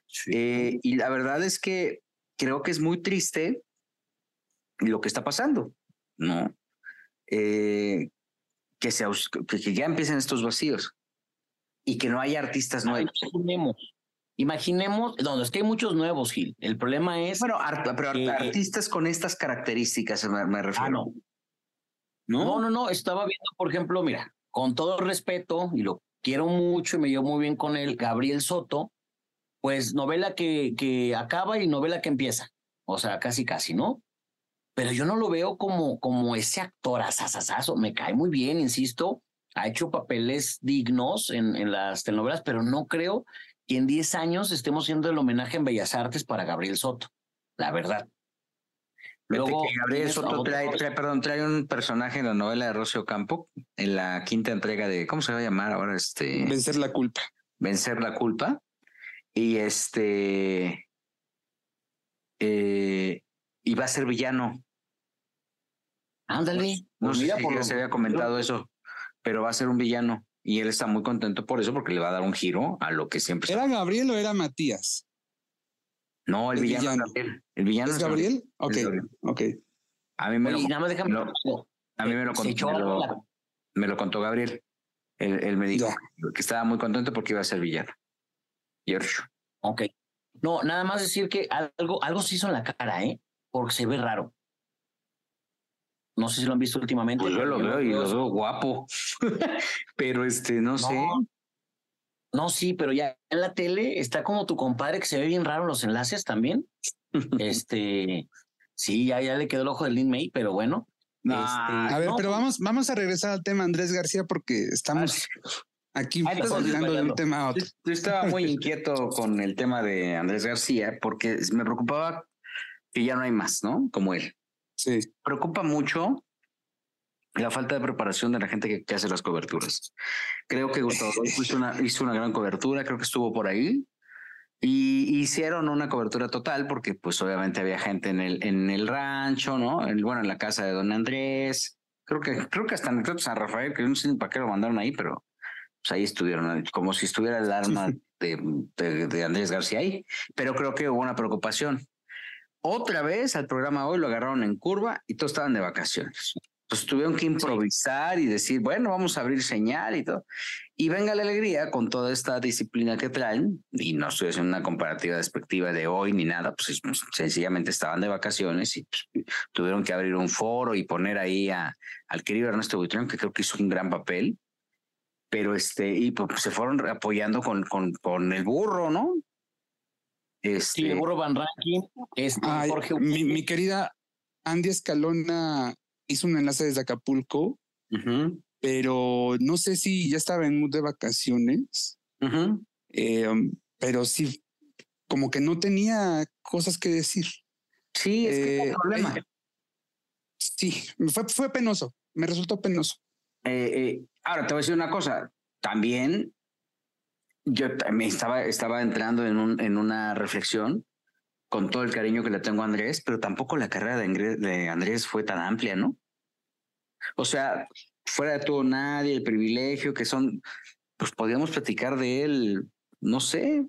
Sí. Y la verdad es que creo que es muy triste lo que está pasando, ¿no? Que ya empiecen estos vacíos y que no haya artistas nuevos. Imaginemos, no, es que hay muchos nuevos, Gil. El problema es... Bueno, artistas con estas características me refiero. Ah, no. No, estaba viendo, por ejemplo, mira, con todo respeto, y lo quiero mucho y me llevo muy bien con él, Gabriel Soto, pues novela que acaba y novela que empieza, o sea, casi, ¿no? Pero yo no lo veo como ese actor asasasazo, me cae muy bien, insisto, ha hecho papeles dignos en las telenovelas, pero no creo que en 10 años estemos haciendo el homenaje en Bellas Artes para Gabriel Soto, la verdad. Luego, Gabriel Soto trae un personaje en la novela de Rocío Campo, en la quinta entrega de, ¿cómo se va a llamar ahora? Vencer la Culpa. Y y va a ser villano. Ándale. No sé si ya se había comentado eso, pero va a ser un villano. Y él está muy contento por eso, porque le va a dar un giro a lo que siempre... ¿Era Gabriel o era Matías? No, el villano es Gabriel. ¿El villano es Gabriel? Ok. A mí me lo contó Gabriel. Él me dijo que estaba muy contento porque iba a ser villano. Ok. No, nada más decir que algo se hizo en la cara, porque se ve raro. No sé si lo han visto últimamente. Pues yo lo veo y lo veo guapo. Pero no sé... No, sí, pero ya en la tele está como tu compadre que se ve bien raro los enlaces también. Sí, ya le quedó el ojo del Lin May, pero bueno. A ver, pero vamos a regresar al tema Andrés García porque estamos Aquí estás hablando de un tema a otro. Yo estaba muy inquieto con el tema de Andrés García porque me preocupaba que ya no hay más, ¿no? Como él. Sí. Preocupa mucho la falta de preparación de la gente que hace las coberturas. Creo que Gustavo hizo una gran cobertura, creo que estuvo por ahí. Y hicieron una cobertura total porque pues obviamente había gente en el rancho, ¿no? En la casa de don Andrés. Creo que hasta en San Rafael, que no sé para qué lo mandaron ahí, pero pues ahí estuvieron, como si estuviera el arma de Andrés García ahí. Pero creo que hubo una preocupación. Otra vez al programa Hoy lo agarraron en curva y todos estaban de vacaciones. Entonces tuvieron que improvisar y decir, bueno, vamos a abrir señal y todo. Y Venga la Alegría, con toda esta disciplina que traen, y no estoy haciendo una comparativa despectiva de Hoy ni nada, pues sencillamente estaban de vacaciones y pues, tuvieron que abrir un foro y poner ahí al querido Ernesto Buitrón, que creo que hizo un gran papel, pero y pues se fueron apoyando con el burro, ¿no? Sí, el Burro Van Ranken, Jorge. Mi querida Andy Escalona hizo un enlace desde Acapulco, uh-huh, pero no sé si ya estaba en mood de vacaciones, uh-huh, pero sí, como que no tenía cosas que decir. Sí, es que fue un problema. Sí, fue penoso, me resultó penoso. Ahora te voy a decir una cosa, también... Yo también estaba entrando en una reflexión con todo el cariño que le tengo a Andrés, pero tampoco la carrera de Andrés fue tan amplia, ¿no? O sea, fuera de todo nadie, el privilegio que son, pues podíamos platicar de él, no sé,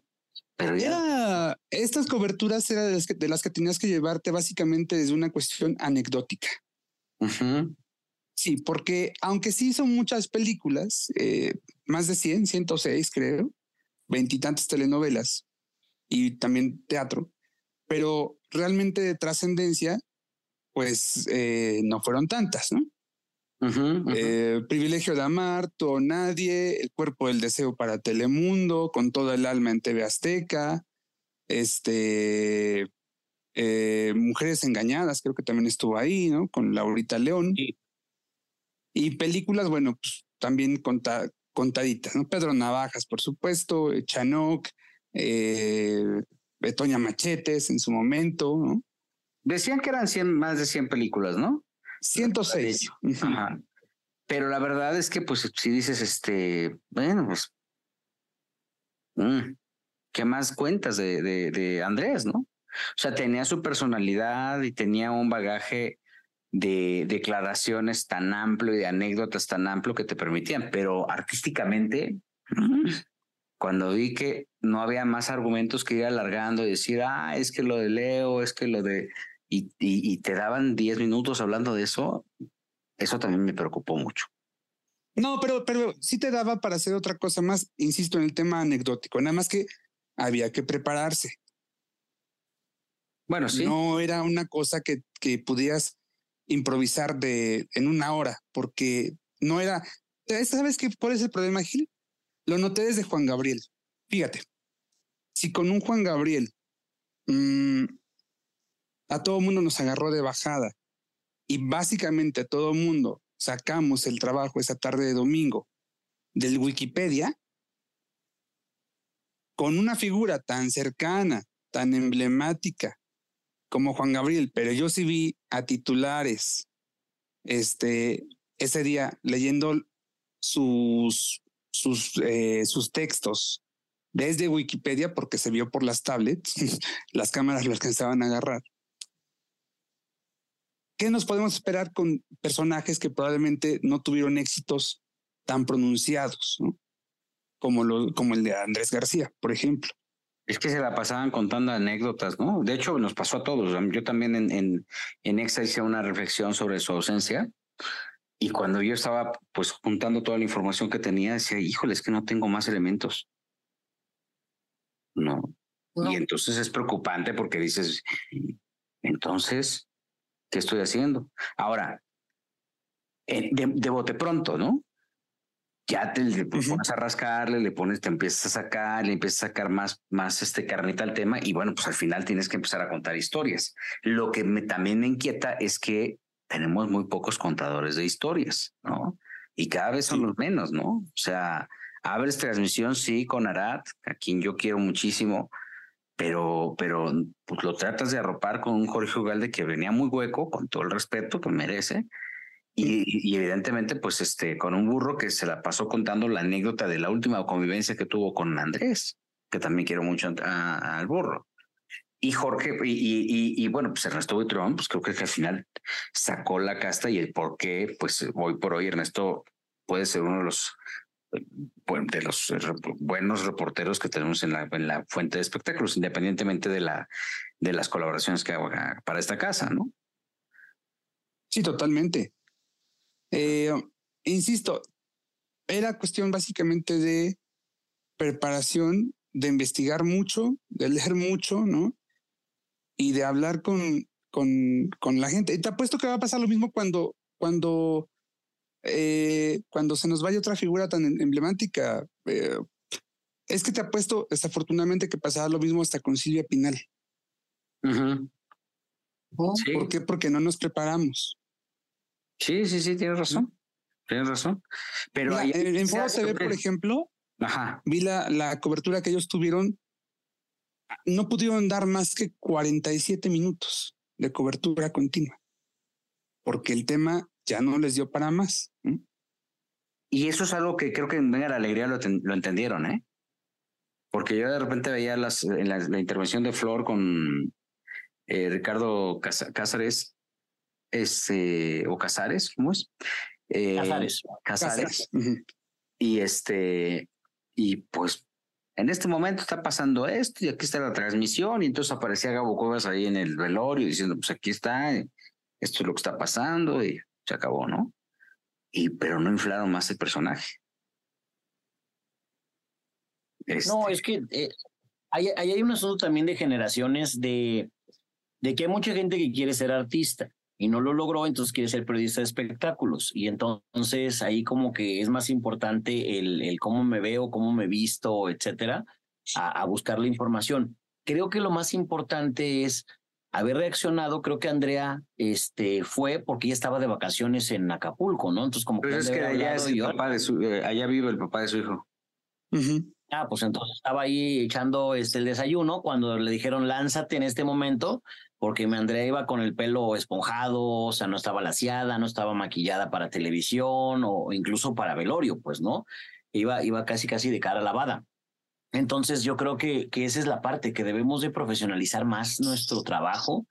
pero ya... Estas coberturas eran de las que tenías que llevarte básicamente desde una cuestión anecdótica. Uh-huh. Sí, porque aunque sí hizo muchas películas, más de 100, 106 creo, veintitantas telenovelas y también teatro, pero realmente de trascendencia, pues no fueron tantas, ¿no? Uh-huh, uh-huh. Privilegio de Amar, Tú o Nadie, El Cuerpo del Deseo para Telemundo, Con Toda el Alma en TV Azteca, Mujeres Engañadas, creo que también estuvo ahí, ¿no? Con Laurita León. Sí. Y películas, bueno, pues también contaditas, ¿no? Pedro Navajas, por supuesto, Chanoc, Betoña Machetes en su momento, ¿no? Decían que eran más de 100 películas, ¿no? 106. Ajá. Pero la verdad es que, pues, si dices, bueno, pues, ¿qué más cuentas de Andrés, no? O sea, tenía su personalidad y tenía un bagaje de declaraciones tan amplio y de anécdotas tan amplio que te permitían, pero artísticamente, cuando vi que no había más argumentos que ir alargando y decir, es que lo de Leo, es que lo de... Y te daban 10 minutos hablando de eso también me preocupó mucho. No, pero sí te daba para hacer otra cosa más, insisto, en el tema anecdótico, nada más que había que prepararse. Bueno, sí. No era una cosa que pudieras improvisar en una hora, porque no era... ¿Sabes cuál es el problema, Gil? Lo noté desde Juan Gabriel. Fíjate, si con un Juan Gabriel a todo mundo nos agarró de bajada y básicamente a todo mundo sacamos el trabajo esa tarde de domingo del Wikipedia, con una figura tan cercana, tan emblemática como Juan Gabriel, pero yo sí vi a titulares ese día leyendo sus textos desde Wikipedia, porque se vio por las tablets, las cámaras lo alcanzaban a agarrar. ¿Qué nos podemos esperar con personajes que probablemente no tuvieron éxitos tan pronunciados, ¿no? como el de Andrés García, por ejemplo? Es que se la pasaban contando anécdotas, ¿no? De hecho, nos pasó a todos. Yo también en Exa hice una reflexión sobre su ausencia y cuando yo estaba pues juntando toda la información que tenía, decía, híjole, es que no tengo más elementos. No. Y entonces es preocupante porque dices, entonces, ¿qué estoy haciendo? Ahora, de bote pronto, ¿no? Ya te pues, pones a rascarle, te empiezas a sacar, más carnita al tema y bueno, pues al final tienes que empezar a contar historias. Lo que también me inquieta es que tenemos muy pocos contadores de historias, ¿no? Y cada vez son los menos, ¿no? O sea, Abres transmisión, sí, con Arad, a quien yo quiero muchísimo, pero pues, lo tratas de arropar con un Jorge Ugalde que venía muy hueco, con todo el respeto que merece, y evidentemente pues con un burro que se la pasó contando la anécdota de la última convivencia que tuvo con Andrés, que también quiero mucho al burro. Y Jorge, y bueno, pues Ernesto Buitrón, pues creo que al final sacó la casta y el por qué, pues hoy por hoy Ernesto puede ser uno de los buenos reporteros que tenemos en la fuente de espectáculos, independientemente de las colaboraciones que haga para esta casa, ¿no? Sí, totalmente. Insisto, era cuestión básicamente de preparación, de investigar mucho, de leer mucho, ¿no? Y de hablar con la gente. Y te apuesto que va a pasar lo mismo cuando se nos vaya otra figura tan emblemática. Es que te apuesto, desafortunadamente, que pasará lo mismo hasta con Silvia Pinal. Uh-huh. ¿No? Sí. ¿Por qué? Porque no nos preparamos. Sí, tienes razón. ¿No? Tienes razón. Pero mira, en Foro TV, por ejemplo, ajá, vi la cobertura que ellos tuvieron. No pudieron dar más que 47 minutos de cobertura continua, porque el tema ya no les dio para más. ¿Mm? Y eso es algo que creo que en Venga la Alegría lo entendieron, ¿eh? Porque yo de repente veía la intervención de Flor con Ricardo Cázares, o Cázares, ¿cómo es? Cázares. Uh-huh. Y y pues en este momento está pasando esto y aquí está la transmisión, y entonces aparecía Gabo Cuevas ahí en el velorio diciendo, pues aquí está, esto es lo que está pasando, y se acabó, ¿no? Pero no inflaron más el personaje. No, es que hay un asunto también de generaciones, de que hay mucha gente que quiere ser artista y no lo logró, entonces quiere ser periodista de espectáculos. Y entonces ahí como que es más importante el cómo me veo, cómo me visto, etcétera, a buscar la información. Creo que lo más importante es haber reaccionado. Creo que Andrea fue porque ella estaba de vacaciones en Acapulco, ¿no? Entonces como pero que... Pero es que allá, allá vive el papá de su hijo. Uh-huh. Ah, pues entonces estaba ahí echando el desayuno cuando le dijeron, lánzate en este momento, porque Andrea iba con el pelo esponjado, o sea, no estaba laciada, no estaba maquillada para televisión o incluso para velorio, pues, ¿no? Iba casi de cara lavada. Entonces yo creo que esa es la parte, que debemos de profesionalizar más nuestro trabajo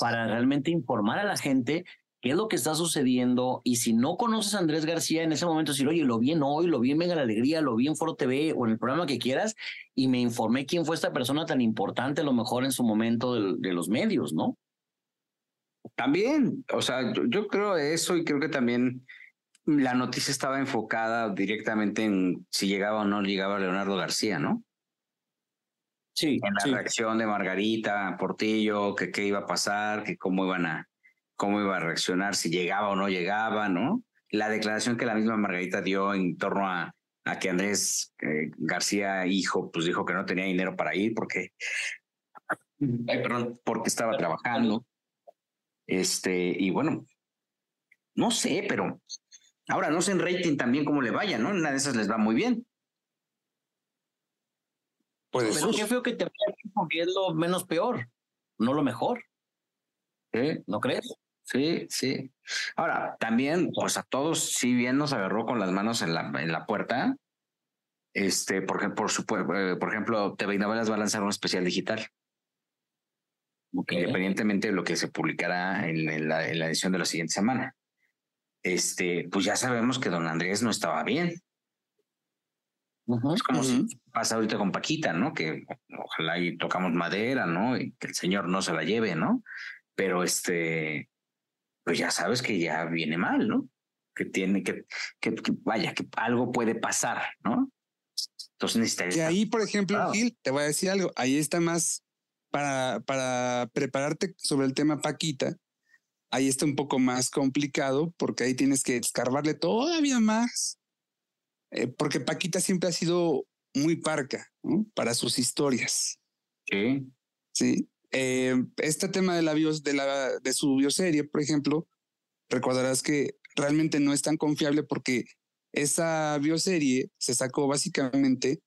para realmente informar a la gente qué es lo que está sucediendo. Y si no conoces a Andrés García, en ese momento decir, oye, lo vi en Hoy, lo vi en Venga la Alegría, lo vi en Foro TV o en el programa que quieras, y me informé quién fue esta persona tan importante, a lo mejor en su momento de los medios, ¿no? También, o sea, yo creo eso, y creo que también la noticia estaba enfocada directamente en si llegaba o no llegaba Leonardo García, ¿no? Sí. En la reacción de Margarita Portillo, que qué iba a pasar, que cómo iba a reaccionar, si llegaba o no llegaba, ¿no? La declaración que la misma Margarita dio en torno a que Andrés García, hijo, pues dijo que no tenía dinero para ir porque estaba trabajando. Y bueno, no sé, pero ahora no sé en rating también cómo le vaya, ¿no? Una de esas les va muy bien. Pues pero qué feo que te vaya bien, porque es lo menos peor, no lo mejor. ¿Sí? ¿No crees? Sí. Ahora, también, pues a todos, si bien nos agarró con las manos en la puerta, por ejemplo, TV Novelas va a lanzar un especial digital. Okay. Independientemente de lo que se publicará en la edición de la siguiente semana. Pues ya sabemos que don Andrés no estaba bien. Uh-huh. Es como uh-huh. Si pasa ahorita con Paquita, ¿no? Que ojalá y tocamos madera, ¿no? Y que el señor no se la lleve, ¿no? Pero pues ya sabes que ya viene mal, ¿no? Que tiene que algo puede pasar, ¿no? Entonces necesitas. Y ahí, por ejemplo, preparado. Gil, te voy a decir algo. Ahí está más para prepararte sobre el tema Paquita. Ahí está un poco más complicado, porque ahí tienes que escarbarle todavía más. Porque Paquita siempre ha sido muy parca, ¿no? Para sus historias. Sí. Sí. Este tema de su bioserie, por ejemplo, recordarás que realmente no es tan confiable, porque Esta bioserie se sacó básicamente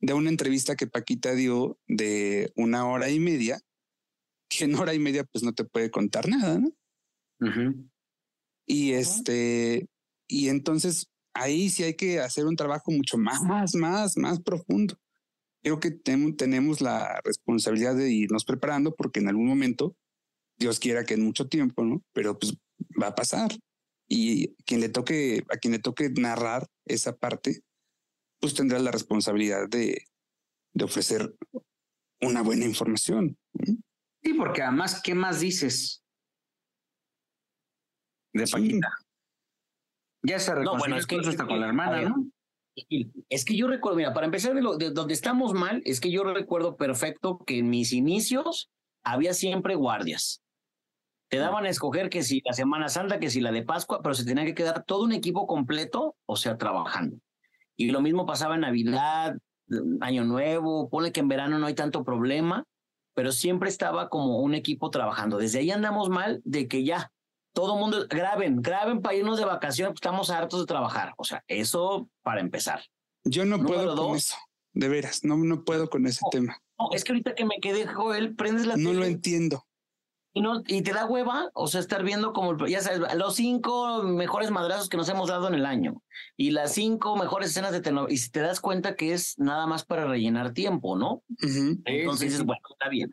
de una entrevista que Paquita dio de 1 hora y media, que en 1 hora y media pues no te puede contar nada, ¿no? Uh-huh. Y entonces ahí sí hay que hacer un trabajo mucho más profundo. Creo que tenemos la responsabilidad de irnos preparando, porque en algún momento, Dios quiera que en mucho tiempo, ¿no? Pero pues va a pasar. Y a quien le toque narrar esa parte, pues tendrá la responsabilidad de ofrecer una buena información. Sí, porque además, ¿qué más dices de Paquita? Sí. Ya se reconoció. No, bueno, es que eso está con la hermana, ver, ¿no? Es que yo recuerdo, mira, para empezar de donde estamos mal, es que yo recuerdo perfecto que en mis inicios había siempre guardias. Te daban a escoger que si la Semana Santa, que si la de Pascua, pero se tenía que quedar todo un equipo completo, o sea, trabajando. Y lo mismo pasaba en Navidad, Año Nuevo, ponle que en verano no hay tanto problema, pero siempre estaba como un equipo trabajando. Desde ahí andamos mal de que ya todo mundo, graben para irnos de vacaciones, pues estamos hartos de trabajar. O sea, eso para empezar. Yo no puedo con eso, de veras, no puedo con ese tema. No, es que ahorita que me quedé, Joel, prendes la tele. No lo entiendo. Y te da hueva, o sea, estar viendo como, ya sabes, los 5 mejores madrazos que nos hemos dado en el año y las 5 mejores escenas de telenovela, y si te das cuenta que es nada más para rellenar tiempo, ¿no? Uh-huh. Entonces dices, bueno, está bien.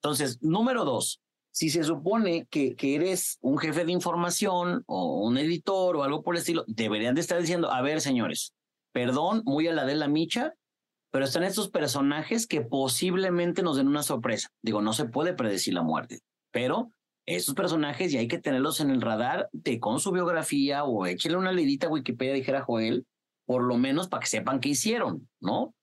Entonces, 2, si se supone que eres un jefe de información o un editor o algo por el estilo, deberían de estar diciendo, a ver, señores, perdón, muy a la de la micha, pero están estos personajes que posiblemente nos den una sorpresa. Digo, no se puede predecir la muerte, pero esos personajes ya hay que tenerlos en el radar con su biografía, o échale una leidita a Wikipedia, dijera Joel, por lo menos para que sepan qué hicieron, ¿no?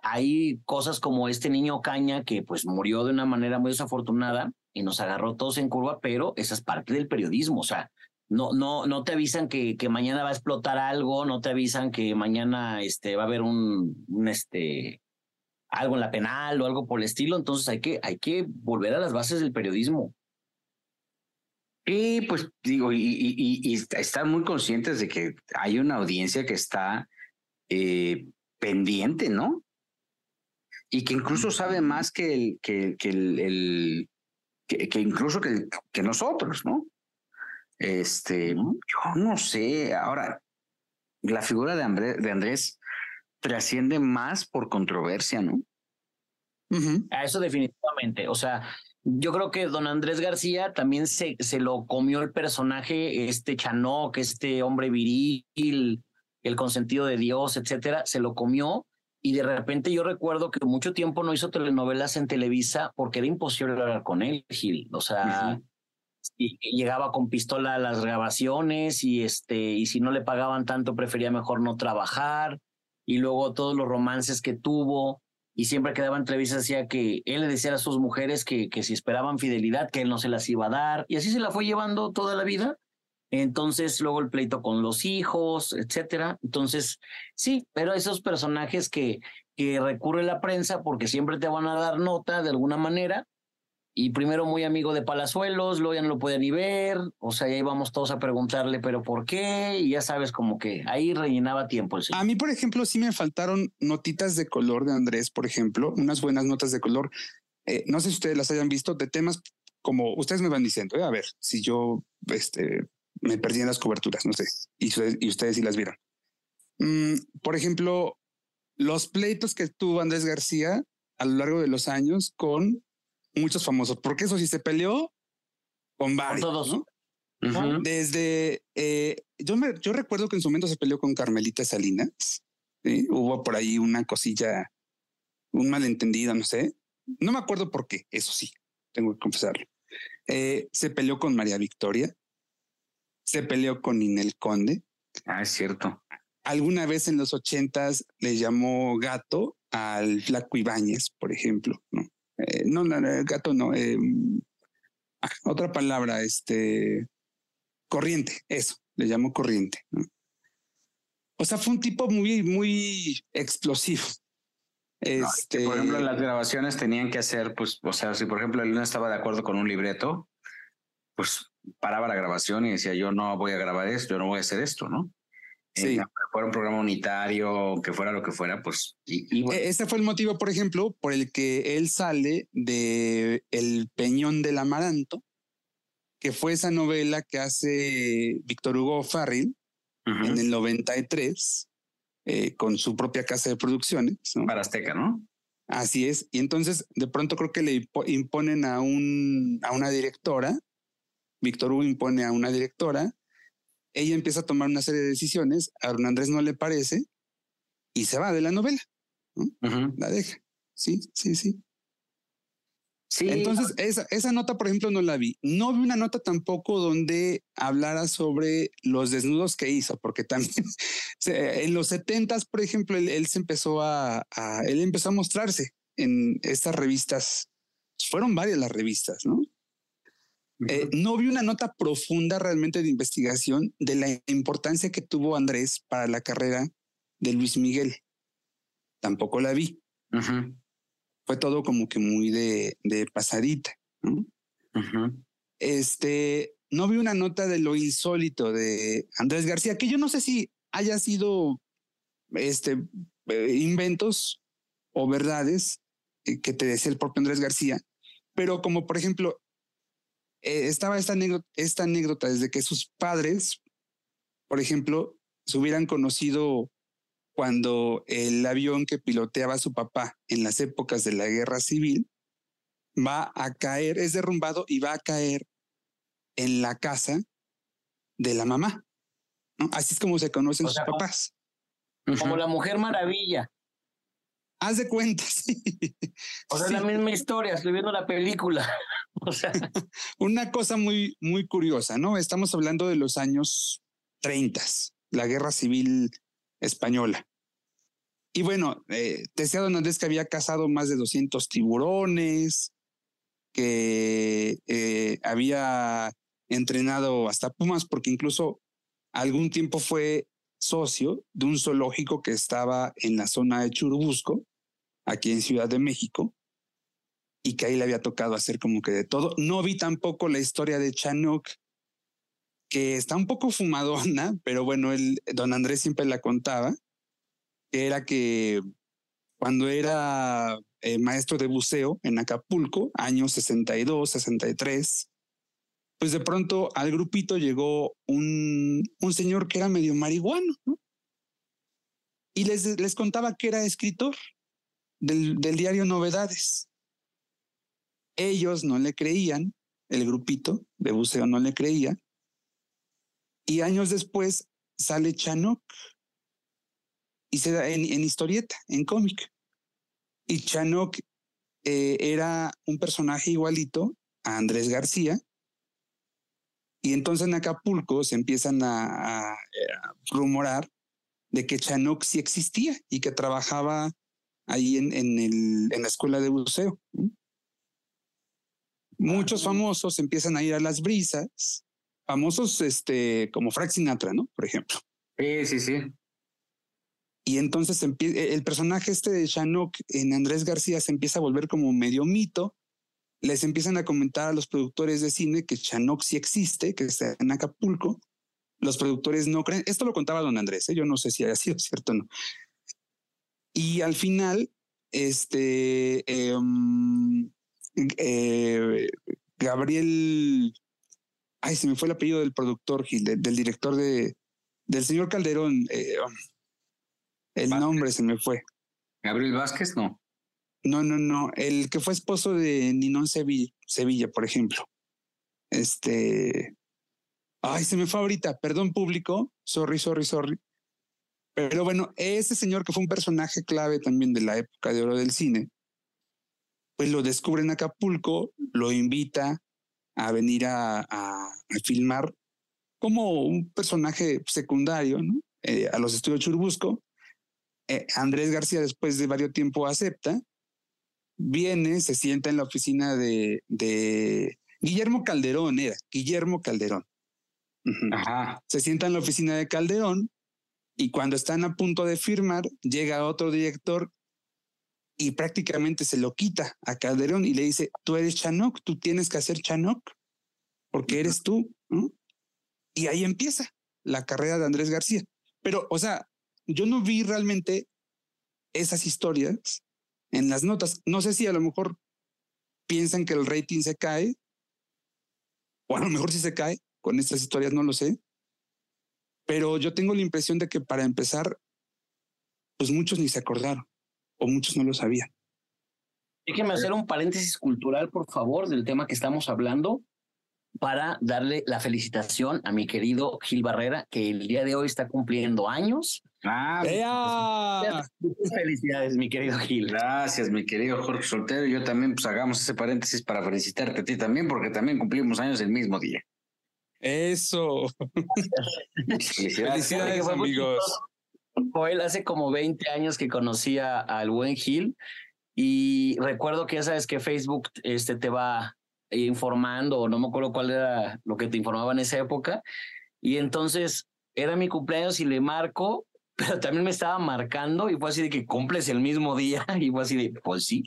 Hay cosas como este niño Caña que pues murió de una manera muy desafortunada y nos agarró todos en curva, pero esa es parte del periodismo, o sea, no te avisan que mañana va a explotar algo, no te avisan que mañana va a haber un algo en la penal o algo por el estilo. Entonces hay que volver a las bases del periodismo. Y pues digo, y están muy conscientes de que hay una audiencia que está pendiente, ¿no? Y que incluso sabe más que nosotros, ¿no? Yo no sé. Ahora, la figura de Andrés trasciende más por controversia, ¿no? Uh-huh. A eso definitivamente. O sea, yo creo que don Andrés García también se lo comió el personaje, Chanoc, hombre viril, el consentido de Dios, etcétera, se lo comió. Y de repente yo recuerdo que mucho tiempo no hizo telenovelas en Televisa porque era imposible hablar con él, Gil. O sea, uh-huh. Y llegaba con pistola a las grabaciones y si no le pagaban tanto prefería mejor no trabajar, y luego todos los romances que tuvo, y siempre que daba entrevistas decía que él le decía a sus mujeres que si esperaban fidelidad que él no se las iba a dar, y así se la fue llevando toda la vida. Entonces luego el pleito con los hijos, etcétera. Entonces sí, pero esos personajes que recurre la prensa porque siempre te van a dar nota de alguna manera. Y primero muy amigo de Palazuelos, luego ya no lo puede ni ver, o sea, ya íbamos todos a preguntarle, ¿pero por qué? Y ya sabes, como que ahí rellenaba tiempo el señor. A mí, por ejemplo, sí me faltaron notitas de color de Andrés, por ejemplo, unas buenas notas de color. No sé si ustedes las hayan visto, de temas como ustedes me van diciendo, a ver, si yo me perdí en las coberturas, no sé, y ustedes sí las vieron. Por ejemplo, los pleitos que tuvo Andrés García a lo largo de los años con muchos famosos, porque eso sí se peleó con varios, con todos, ¿no? Uh-huh. Desde yo recuerdo que en su momento se peleó con Carmelita Salinas, ¿sí? Hubo por ahí una cosilla, un malentendido, no sé, no me acuerdo por qué, eso sí, tengo que confesarlo. Se peleó con María Victoria, se peleó con Ninel Conde. Ah, es cierto. Alguna vez en los 80s le llamó gato al Flaco Ibáñez, por ejemplo, ¿no? Gato no, otra palabra, corriente, eso, le llamo corriente, ¿no? O sea, fue un tipo muy, muy explosivo. Por ejemplo, en las grabaciones tenían que hacer, pues, o sea, si por ejemplo él no estaba de acuerdo con un libreto, pues paraba la grabación y decía, yo no voy a grabar esto, yo no voy a hacer esto, ¿no? Sí. Fuera un programa unitario, que fuera lo que fuera, pues... Y bueno. Este fue el motivo, por ejemplo, por el que él sale de El Peñón del Amaranto, que fue esa novela que hace Víctor Hugo O'Farrill en el 93, con su propia casa de producciones, ¿no? Para Azteca, ¿no? Así es. Y entonces, de pronto creo que le imponen a una directora, Víctor Hugo impone a una directora. Ella empieza a tomar una serie de decisiones, a don Andrés no le parece y se va de la novela, ¿no? La deja. Sí. Entonces, esa nota, por ejemplo, no la vi. No vi una nota tampoco donde hablara sobre los desnudos que hizo, porque también en los 70s, por ejemplo, él se empezó él empezó a mostrarse en estas revistas. Fueron varias las revistas, ¿no? No vi una nota profunda realmente de investigación de la importancia que tuvo Andrés para la carrera de Luis Miguel. Tampoco la vi. Fue todo como que muy de pasadita, ¿no? No vi una nota de lo insólito de Andrés García, que yo no sé si haya sido inventos o verdades que te decía el propio Andrés García, pero como por ejemplo... estaba esta anécdota desde que sus padres, por ejemplo, se hubieran conocido cuando el avión que piloteaba su papá en las épocas de la Guerra Civil va a caer, es derrumbado y va a caer en la casa de la mamá, ¿no? Así es como se conocen sus papás. Como la Mujer Maravilla. Haz de cuenta, sí. O sea, sí. La misma historia, estoy viendo la película. O sea. Una cosa muy, muy curiosa, ¿no? Estamos hablando de los años 30, la Guerra Civil Española. Y bueno, te decía don Andrés que había cazado más de 200 tiburones, que había entrenado hasta pumas, porque incluso algún tiempo fue socio de un zoológico que estaba en la zona de Churubusco, aquí en Ciudad de México, y que ahí le había tocado hacer como que de todo. No vi tampoco la historia de Chanuk, que está un poco fumadona, pero bueno, don Andrés siempre la contaba, que era que cuando era maestro de buceo en Acapulco, años 62, 63, pues de pronto al grupito llegó un señor que era medio marihuano, ¿no? Y les contaba que era escritor del diario Novedades. Ellos no le creían, el grupito de buceo no le creía. Y años después sale Chanuk y se da en historieta, en cómic. Y Chanuk era un personaje igualito a Andrés García. Y entonces en Acapulco se empiezan a rumorar de que Chanuk sí existía y que trabajaba ahí en la escuela de buceo. Muchos famosos empiezan a ir a las brisas, famosos como Frank Sinatra, ¿no? Por ejemplo. Sí. Y entonces el personaje de Chanuk en Andrés García se empieza a volver como medio mito. Les empiezan a comentar a los productores de cine que Chanuk sí existe, que está en Acapulco. Los productores no creen. Esto lo contaba don Andrés, ¿eh? Yo no sé si haya sido cierto o no. Y al final, Gabriel, se me fue el apellido del productor, Gil, del director del señor Calderón, el Vázquez. Nombre se me fue. Gabriel Vázquez, no, el que fue esposo de Ninón Sevilla, por ejemplo. Se me fue ahorita, perdón público, sorry. Pero bueno, ese señor que fue un personaje clave también de la época de oro del cine, pues lo descubre en Acapulco, lo invita a venir a filmar como un personaje secundario, ¿no? A los estudios Churubusco. Andrés García, después de varios tiempo, acepta, viene, se sienta en la oficina de Guillermo Calderón. Ajá. Se sienta en la oficina de Calderón y cuando están a punto de firmar, llega otro director y prácticamente se lo quita a Calderón y le dice, tú eres Chanuk, tú tienes que hacer Chanuk, porque eres tú, ¿no? Y ahí empieza la carrera de Andrés García. Pero, o sea, yo no vi realmente esas historias en las notas. No sé si a lo mejor piensan que el rating se cae, o a lo mejor sí se cae con estas historias, no lo sé. Pero yo tengo la impresión de que, para empezar, pues muchos ni se acordaron o muchos no lo sabían. Déjeme hacer un paréntesis cultural, por favor, del tema que estamos hablando, para darle la felicitación a mi querido Gil Barrera, que el día de hoy está cumpliendo años. ¡Ah! Felicidades, mi querido Gil. Gracias, mi querido Jorge Soltero. Yo también, pues, hagamos ese paréntesis para felicitarte a ti también, porque también cumplimos años el mismo día. Eso. Felicidades, amigos. Joel, hace como 20 años que conocía al buen Gil, y recuerdo que ya sabes que Facebook te va informando, o no me acuerdo cuál era lo que te informaba en esa época, y entonces era mi cumpleaños y le marco, pero también me estaba marcando, y fue así de que cumples el mismo día, y fue así de, pues sí.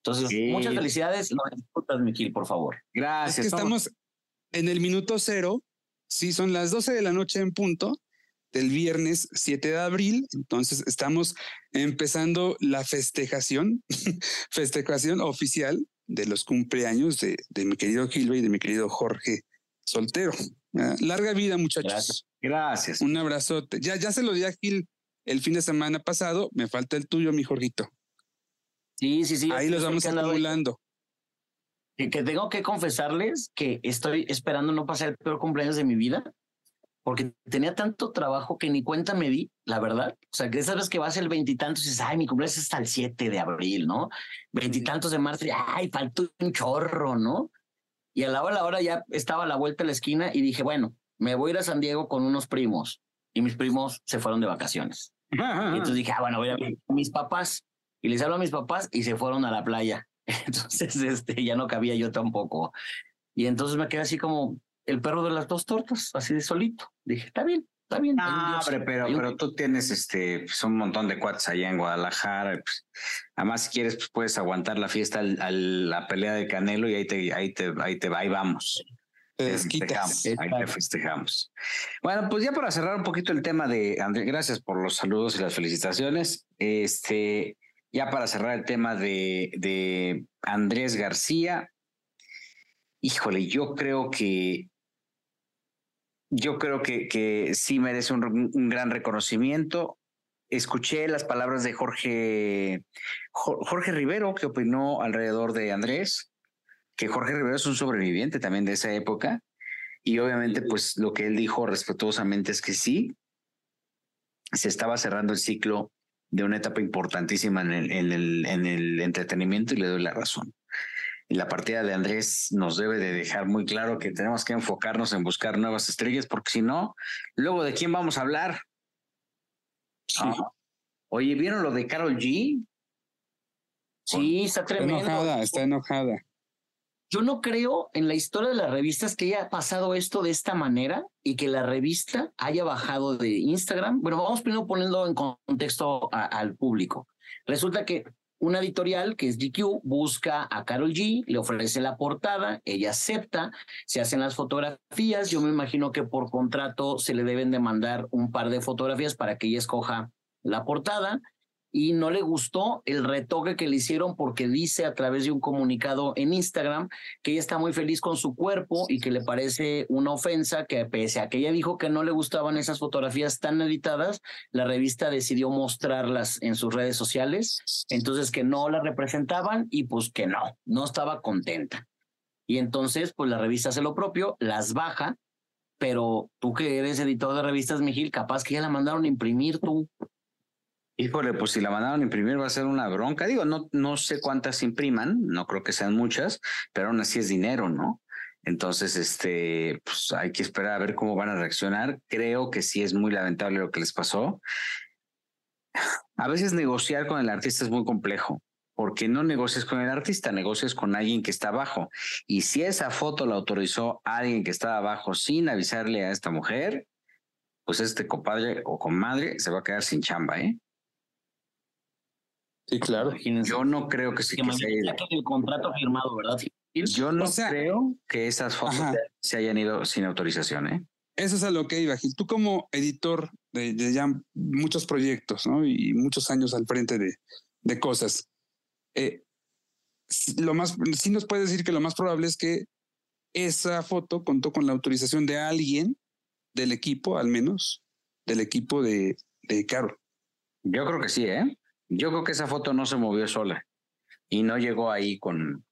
Entonces, sí, muchas felicidades, no disfrutas, mi Gil, por favor. Gracias. Es que estamos en el minuto cero, sí, son las 12 de la noche en punto, del viernes 7 de abril, entonces estamos empezando la festejación, festejación oficial de los cumpleaños de mi querido Gilbert y de mi querido Jorge Soltero. Larga vida, muchachos. Gracias. Gracias. Un abrazote. Ya se lo di a Gil el fin de semana pasado, me falta el tuyo, mi Jorgito. Sí. Ahí los vamos acumulando. Que tengo que confesarles que estoy esperando no pasar el peor cumpleaños de mi vida, porque tenía tanto trabajo que ni cuenta me di, la verdad. O sea, que esas veces que vas el veintitantos y dices, ay, mi cumpleaños es hasta el 7 de abril, ¿no? Veintitantos de marzo, y, ay, faltó un chorro, ¿no? Y a la hora ya estaba a la vuelta de la esquina y dije, bueno, me voy a ir a San Diego con unos primos. Y mis primos se fueron de vacaciones. Y entonces dije, bueno, voy a ver a mis papás. Y les hablo a mis papás y se fueron a la playa. Entonces ya no cabía yo tampoco. Y entonces me quedé así como el perro de las dos tortas, así de solito. Dije, está bien. No, hombre, pero tú tienes pues un montón de cuates allá en Guadalajara. Pues, además, si quieres, pues puedes aguantar la fiesta a la pelea de Canelo y ahí vamos. Ahí te festejamos. Bueno, pues ya para cerrar un poquito el tema de Andrés, gracias por los saludos y las felicitaciones. Ya para cerrar el tema de Andrés García, híjole, yo creo que sí merece un gran reconocimiento. Escuché las palabras de Jorge Rivero, que opinó alrededor de Andrés, que Jorge Rivero es un sobreviviente también de esa época, y obviamente pues lo que él dijo respetuosamente es que sí, se estaba cerrando el ciclo de una etapa importantísima en el entretenimiento, y le doy la razón. La partida de Andrés nos debe de dejar muy claro que tenemos que enfocarnos en buscar nuevas estrellas, porque si no, luego ¿de quién vamos a hablar? Sí. Oh. Oye, ¿vieron lo de Karol G? Sí, está tremendo. Está enojada. Yo no creo en la historia de las revistas que haya pasado esto de esta manera y que la revista haya bajado de Instagram. Bueno, vamos primero poniendo en contexto al público. Resulta que una editorial que es GQ busca a Karol G, le ofrece la portada, ella acepta, se hacen las fotografías. Yo me imagino que por contrato se le deben de mandar un par de fotografías para que ella escoja la portada, y no le gustó el retoque que le hicieron, porque dice a través de un comunicado en Instagram que ella está muy feliz con su cuerpo y que le parece una ofensa que, pese a que ella dijo que no le gustaban esas fotografías tan editadas, la revista decidió mostrarlas en sus redes sociales, entonces que no la representaban y pues que no estaba contenta. Y entonces pues la revista hace lo propio, las baja, pero tú que eres editor de revistas, Miguel, capaz que ya la mandaron a imprimir tú. Híjole, pues si la mandaron a imprimir va a ser una bronca. Digo, no sé cuántas impriman, no creo que sean muchas, pero aún así es dinero, ¿no? Entonces, pues hay que esperar a ver cómo van a reaccionar. Creo que sí es muy lamentable lo que les pasó. A veces negociar con el artista es muy complejo, porque no negocias con el artista, negocias con alguien que está abajo. Y si esa foto la autorizó alguien que estaba abajo sin avisarle a esta mujer, pues compadre o comadre se va a quedar sin chamba, ¿eh? Sí, claro. Imagínense. Yo no creo que sí. Que el contrato firmado, ¿verdad? Yo no creo que esas fotos se hayan ido sin autorización, ¿eh? Eso es a lo que iba, Gil. Tú como editor de ya muchos proyectos, ¿no? Y muchos años al frente de cosas. Sí nos puedes decir que lo más probable es que esa foto contó con la autorización de alguien del equipo, al menos, del equipo de Carol. Yo creo que sí, ¿eh? Yo creo que esa foto no se movió sola y no llegó ahí con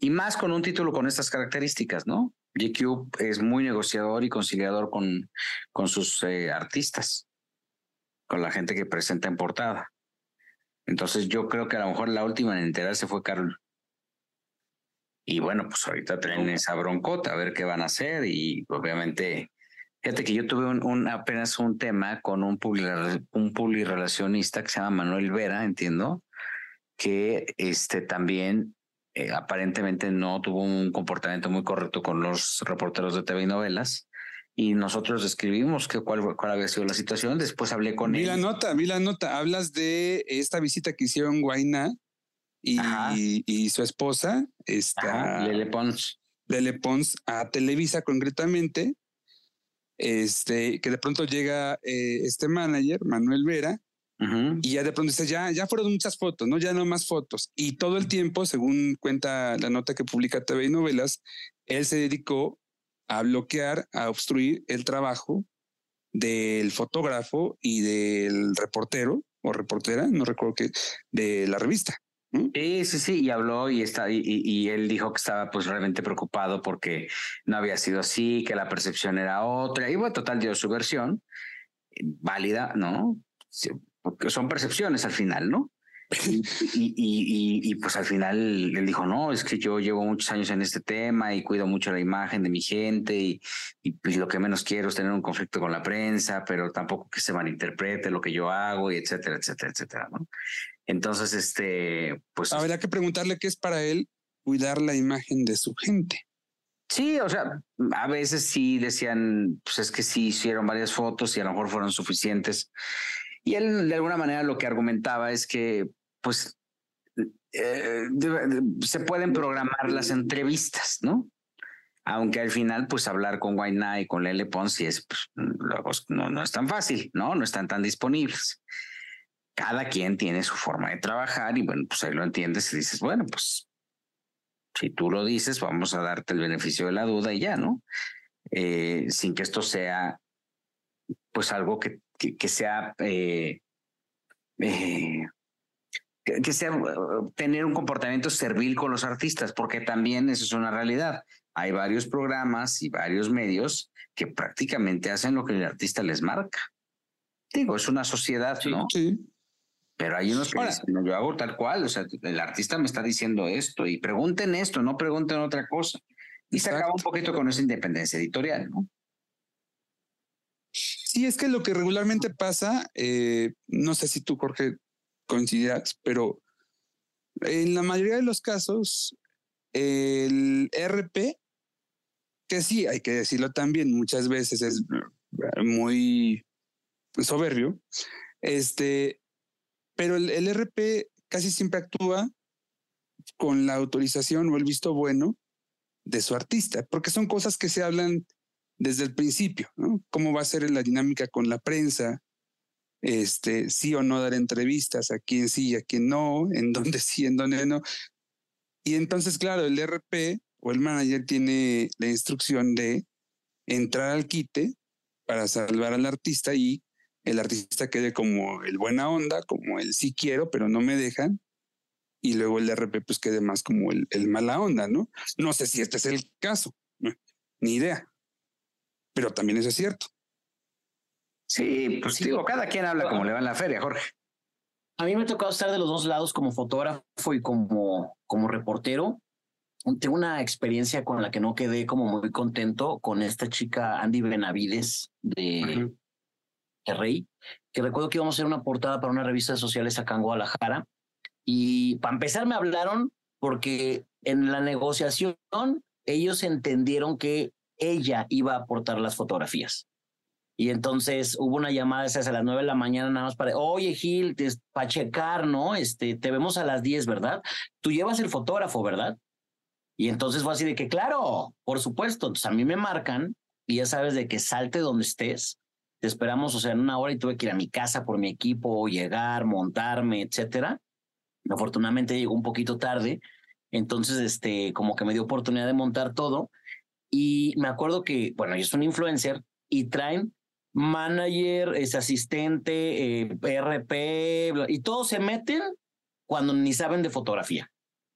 y más con un título con estas características, ¿no? GQ es muy negociador y conciliador con sus artistas, con la gente que presenta en portada. Entonces yo creo que a lo mejor la última en enterarse fue Carol. Y bueno, pues ahorita traen esa broncota, a ver qué van a hacer. Y obviamente, fíjate que yo tuve apenas un tema con un publirelacionista que se llama Manuel Vera, entiendo, que también aparentemente no tuvo un comportamiento muy correcto con los reporteros de TV y novelas. Y nosotros describimos cuál había sido la situación. Después hablé con él. Vi la nota. Hablas de esta visita que hicieron Guainá y su esposa, Lele Pons, a Televisa concretamente. Que de pronto llega este manager, Manuel Vera, y ya de pronto dice, ya fueron muchas fotos, ¿no? Ya no más fotos. Y todo el tiempo, según cuenta la nota que publica TV y Novelas, él se dedicó a bloquear, a obstruir el trabajo del fotógrafo y del reportero o reportera, no recuerdo qué, de la revista. Sí, y habló y él dijo que estaba pues realmente preocupado porque no había sido así, que la percepción era otra, y bueno, total dio su versión, válida, ¿no? Sí, porque son percepciones al final, ¿no? Y pues al final él dijo, no, es que yo llevo muchos años en este tema y cuido mucho la imagen de mi gente y pues lo que menos quiero es tener un conflicto con la prensa, pero tampoco que se malinterprete lo que yo hago, y etcétera, etcétera, etcétera, ¿no? Entonces, pues... Habrá que preguntarle qué es para él cuidar la imagen de su gente. Sí, o sea, a veces sí decían, pues es que sí hicieron varias fotos y a lo mejor fueron suficientes. Y él, de alguna manera, lo que argumentaba es que pues se pueden programar las entrevistas, ¿no? Aunque al final, pues hablar con Guainá y con Lele Pons no es tan fácil, ¿no? No están tan disponibles. Cada quien tiene su forma de trabajar y bueno, pues ahí lo entiendes y dices, bueno, pues si tú lo dices, vamos a darte el beneficio de la duda y ya, ¿no? Sin que esto sea pues algo que sea tener un comportamiento servil con los artistas, porque también eso es una realidad. Hay varios programas y varios medios que prácticamente hacen lo que el artista les marca. Digo, es una sociedad, ¿no? Sí. Pero hay unos que dicen, no, yo hago tal cual, o sea, el artista me está diciendo esto y pregunten esto, no pregunten otra cosa. Y se acaba un poquito con esa independencia editorial, ¿no? Sí, es que lo que regularmente pasa, no sé si tú, Jorge, coincidirás, pero en la mayoría de los casos, el RP, que sí, hay que decirlo también, muchas veces es muy soberbio, pero el RP casi siempre actúa con la autorización o el visto bueno de su artista, porque son cosas que se hablan desde el principio, ¿no? ¿Cómo va a ser la dinámica con la prensa? Sí o no dar entrevistas, a quién sí y a quién no, en dónde sí, en dónde no. Y entonces, claro, el RP o el manager tiene la instrucción de entrar al quite para salvar al artista y el artista quede como el buena onda, como el sí quiero, pero no me dejan. Y luego el RP pues quede más como el mala onda, ¿no? No sé si este es el caso, ¿no? Ni idea. Pero también eso es cierto. Sí, pues sí, digo, cada quien habla como le va en la feria, Jorge. A mí me ha tocado estar de los dos lados como fotógrafo y como reportero. Tengo una experiencia con la que no quedé como muy contento con esta chica Andy Benavides de Rey, que recuerdo que íbamos a hacer una portada para una revista de sociales acá en Guadalajara. Y para empezar me hablaron porque en la negociación ellos entendieron que ella iba a aportar las fotografías. Y entonces hubo una llamada esas a las 9 de la mañana nada más para, oye Gil, para checar, ¿no? Te vemos a las 10, ¿verdad? Tú llevas el fotógrafo, ¿verdad? Y entonces fue así de que, claro, por supuesto. Entonces a mí me marcan y ya sabes de que salte donde estés, te esperamos, o sea, en una hora, y tuve que ir a mi casa por mi equipo, llegar, montarme, etcétera. Afortunadamente llegó un poquito tarde, entonces como que me dio oportunidad de montar todo. Y me acuerdo que, bueno, yo soy un influencer y traen manager, asistente, RP, y todos se meten cuando ni saben de fotografía.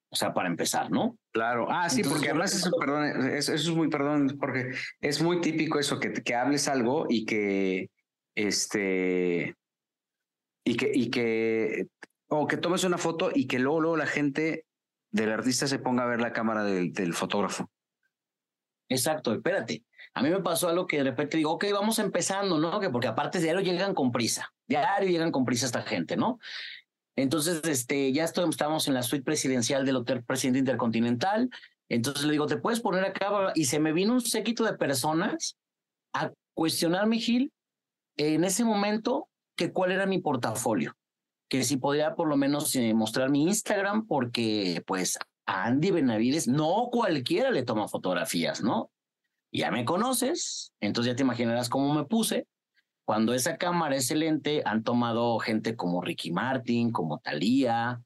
O sea, para empezar, ¿no? Claro. Ah, sí, entonces, porque hablas eso, perdón, eso es muy, perdón, porque es muy típico eso, que hables algo y que, o que tomes una foto y que luego la gente del artista se ponga a ver la cámara del fotógrafo. Exacto, espérate. A mí me pasó algo que de repente digo, ok, vamos empezando, ¿no? Que porque aparte diario llegan con prisa esta gente, ¿no? Entonces, ya estamos en la suite presidencial del Hotel Presidente Intercontinental. Entonces le digo, ¿te puedes poner acá? Y se me vino un séquito de personas a cuestionarme, Gil, en ese momento, que cuál era mi portafolio. Que si podría por lo menos mostrar mi Instagram, porque pues a Andy Benavides no cualquiera le toma fotografías, ¿no? Ya me conoces, entonces ya te imaginarás cómo me puse. Cuando esa cámara es excelente, han tomado gente como Ricky Martin, como Thalía,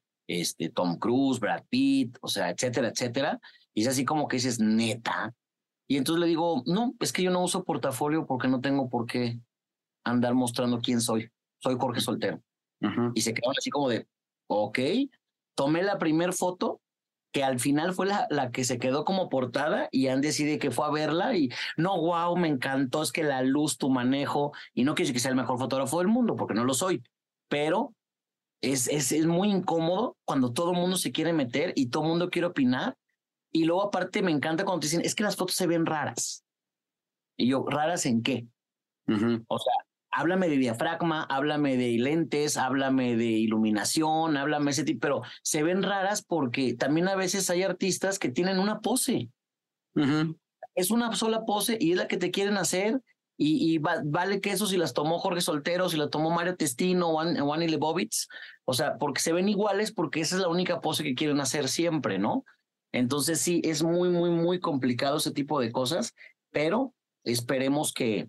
Tom Cruise, Brad Pitt, o sea, etcétera, etcétera. Y es así como que dices, neta. Y entonces le digo, no, es que yo no uso portafolio porque no tengo por qué andar mostrando quién soy. Soy Jorge Soltero. Uh-huh. Y se quedaron así como de, ok. Tomé la primer foto, que al final fue la que se quedó como portada, y han decidido que fue a verla y no, wow, me encantó, es que la luz, tu manejo, y no quiero decir que sea el mejor fotógrafo del mundo, porque no lo soy, pero es muy incómodo cuando todo el mundo se quiere meter y todo el mundo quiere opinar, y luego aparte me encanta cuando te dicen, es que las fotos se ven raras. Y yo, ¿raras en qué? Uh-huh. O sea, háblame de diafragma, háblame de lentes, háblame de iluminación, háblame ese tipo, pero se ven raras porque también a veces hay artistas que tienen una pose. Uh-huh. Es una sola pose y es la que te quieren hacer, y vale que eso si las tomó Jorge Soltero, si la tomó Mario Testino o Annie Leibovitz, o sea, porque se ven iguales, porque esa es la única pose que quieren hacer siempre, ¿no? Entonces sí, es muy, muy, muy complicado ese tipo de cosas, pero esperemos que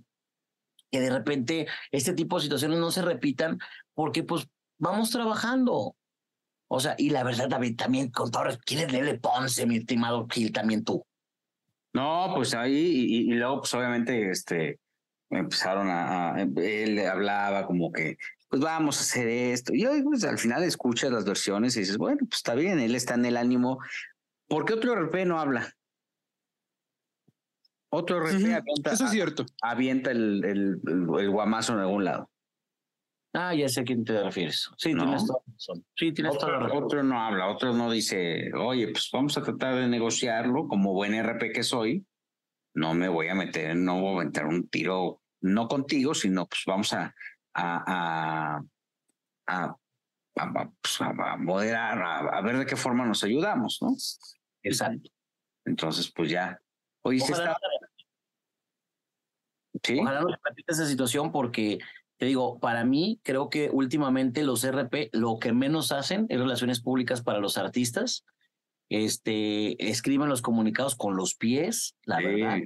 de repente este tipo de situaciones no se repitan, porque pues vamos trabajando. O sea, y la verdad, David, también con todo, ¿quieres leerle Ponce, mi estimado Gil, también tú? No, pues ahí, y luego pues obviamente empezaron a él hablaba como que, pues vamos a hacer esto. Y hoy pues al final escuchas las versiones y dices, bueno, pues está bien, él está en el ánimo. ¿Por qué otro RP no habla? Otro RP uh-huh. avienta, eso es cierto. Avienta el guamazo en algún lado. Ah, ya sé a quién te refieres. Sí, no. Tienes toda la razón. Sí, tienes toda la razón. Otro no habla, otro no dice, oye, pues vamos a tratar de negociarlo, como buen RP que soy, no voy a meter un tiro, no contigo, sino pues vamos a moderar, a ver de qué forma nos ayudamos, ¿no? Exacto. Entonces, pues ya. Hoy ojalá no se repita esa situación, porque te digo, para mí creo que últimamente los RP lo que menos hacen es relaciones públicas para los artistas. Escriben los comunicados con los pies, la verdad.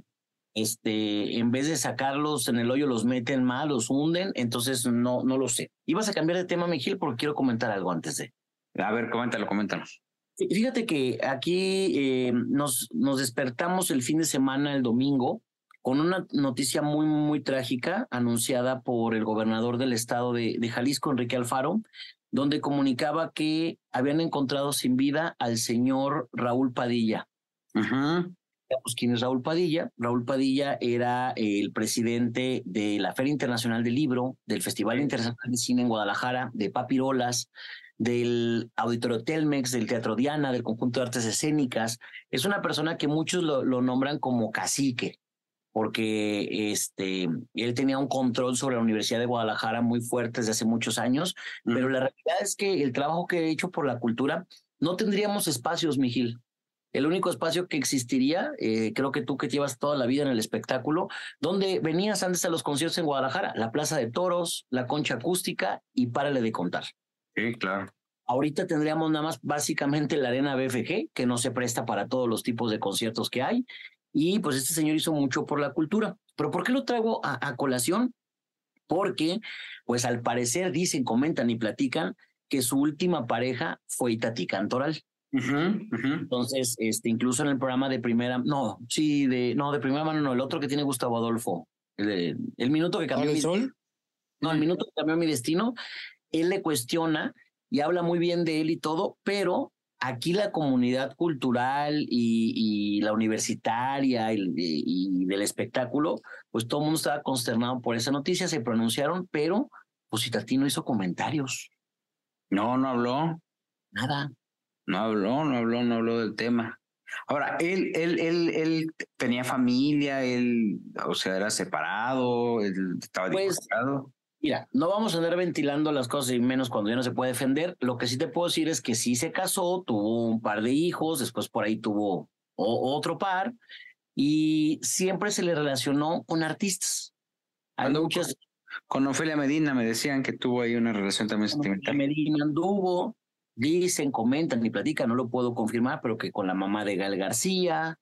En vez de sacarlos en el hoyo, los meten mal, los hunden. Entonces no lo sé. Ibas a cambiar de tema, Miguel, porque quiero comentar algo antes de. A ver, coméntalo. Fíjate que aquí nos despertamos el fin de semana, el domingo, con una noticia muy, muy trágica anunciada por el gobernador del estado de Jalisco, Enrique Alfaro, donde comunicaba que habían encontrado sin vida al señor Raúl Padilla. Ajá. Pues, ¿quién es Raúl Padilla? Raúl Padilla era el presidente de la Feria Internacional del Libro, del Festival Internacional de Cine en Guadalajara, de Papirolas, del Auditorio Telmex, del Teatro Diana, del Conjunto de Artes Escénicas. Es una persona que muchos lo nombran como cacique, porque él tenía un control sobre la Universidad de Guadalajara muy fuerte desde hace muchos años, pero la realidad es que el trabajo que he hecho por la cultura, no tendríamos espacios, mi Gil. El único espacio que existiría, creo que tú que llevas toda la vida en el espectáculo, donde venías antes a los conciertos en Guadalajara, la Plaza de Toros, la Concha Acústica y párale de contar. Sí, claro. Ahorita tendríamos nada más básicamente la Arena BFG, que no se presta para todos los tipos de conciertos que hay, y pues este señor hizo mucho por la cultura. ¿Pero por qué lo traigo a colación? Porque pues al parecer dicen, comentan y platican que su última pareja fue Itatí Cantoral. Entonces, incluso en el programa de primera, el otro que tiene Gustavo Adolfo, el minuto que cambió mi destino, él le cuestiona y habla muy bien de él y todo, pero aquí la comunidad cultural y la universitaria y del espectáculo, pues todo el mundo estaba consternado por esa noticia, se pronunciaron, pero pues Itatí no hizo comentarios. No habló. Nada. No habló del tema. Ahora, él tenía familia, era separado, él estaba divorciado. Mira, no vamos a andar ventilando las cosas y menos cuando ya no se puede defender. Lo que sí te puedo decir es que sí se casó, tuvo un par de hijos, después por ahí tuvo otro par y siempre se le relacionó con artistas. Con Ofelia Medina me decían que tuvo ahí una relación también sentimental. Medina anduvo. Dicen, comentan y platican, no lo puedo confirmar, pero que con la mamá de Gael García.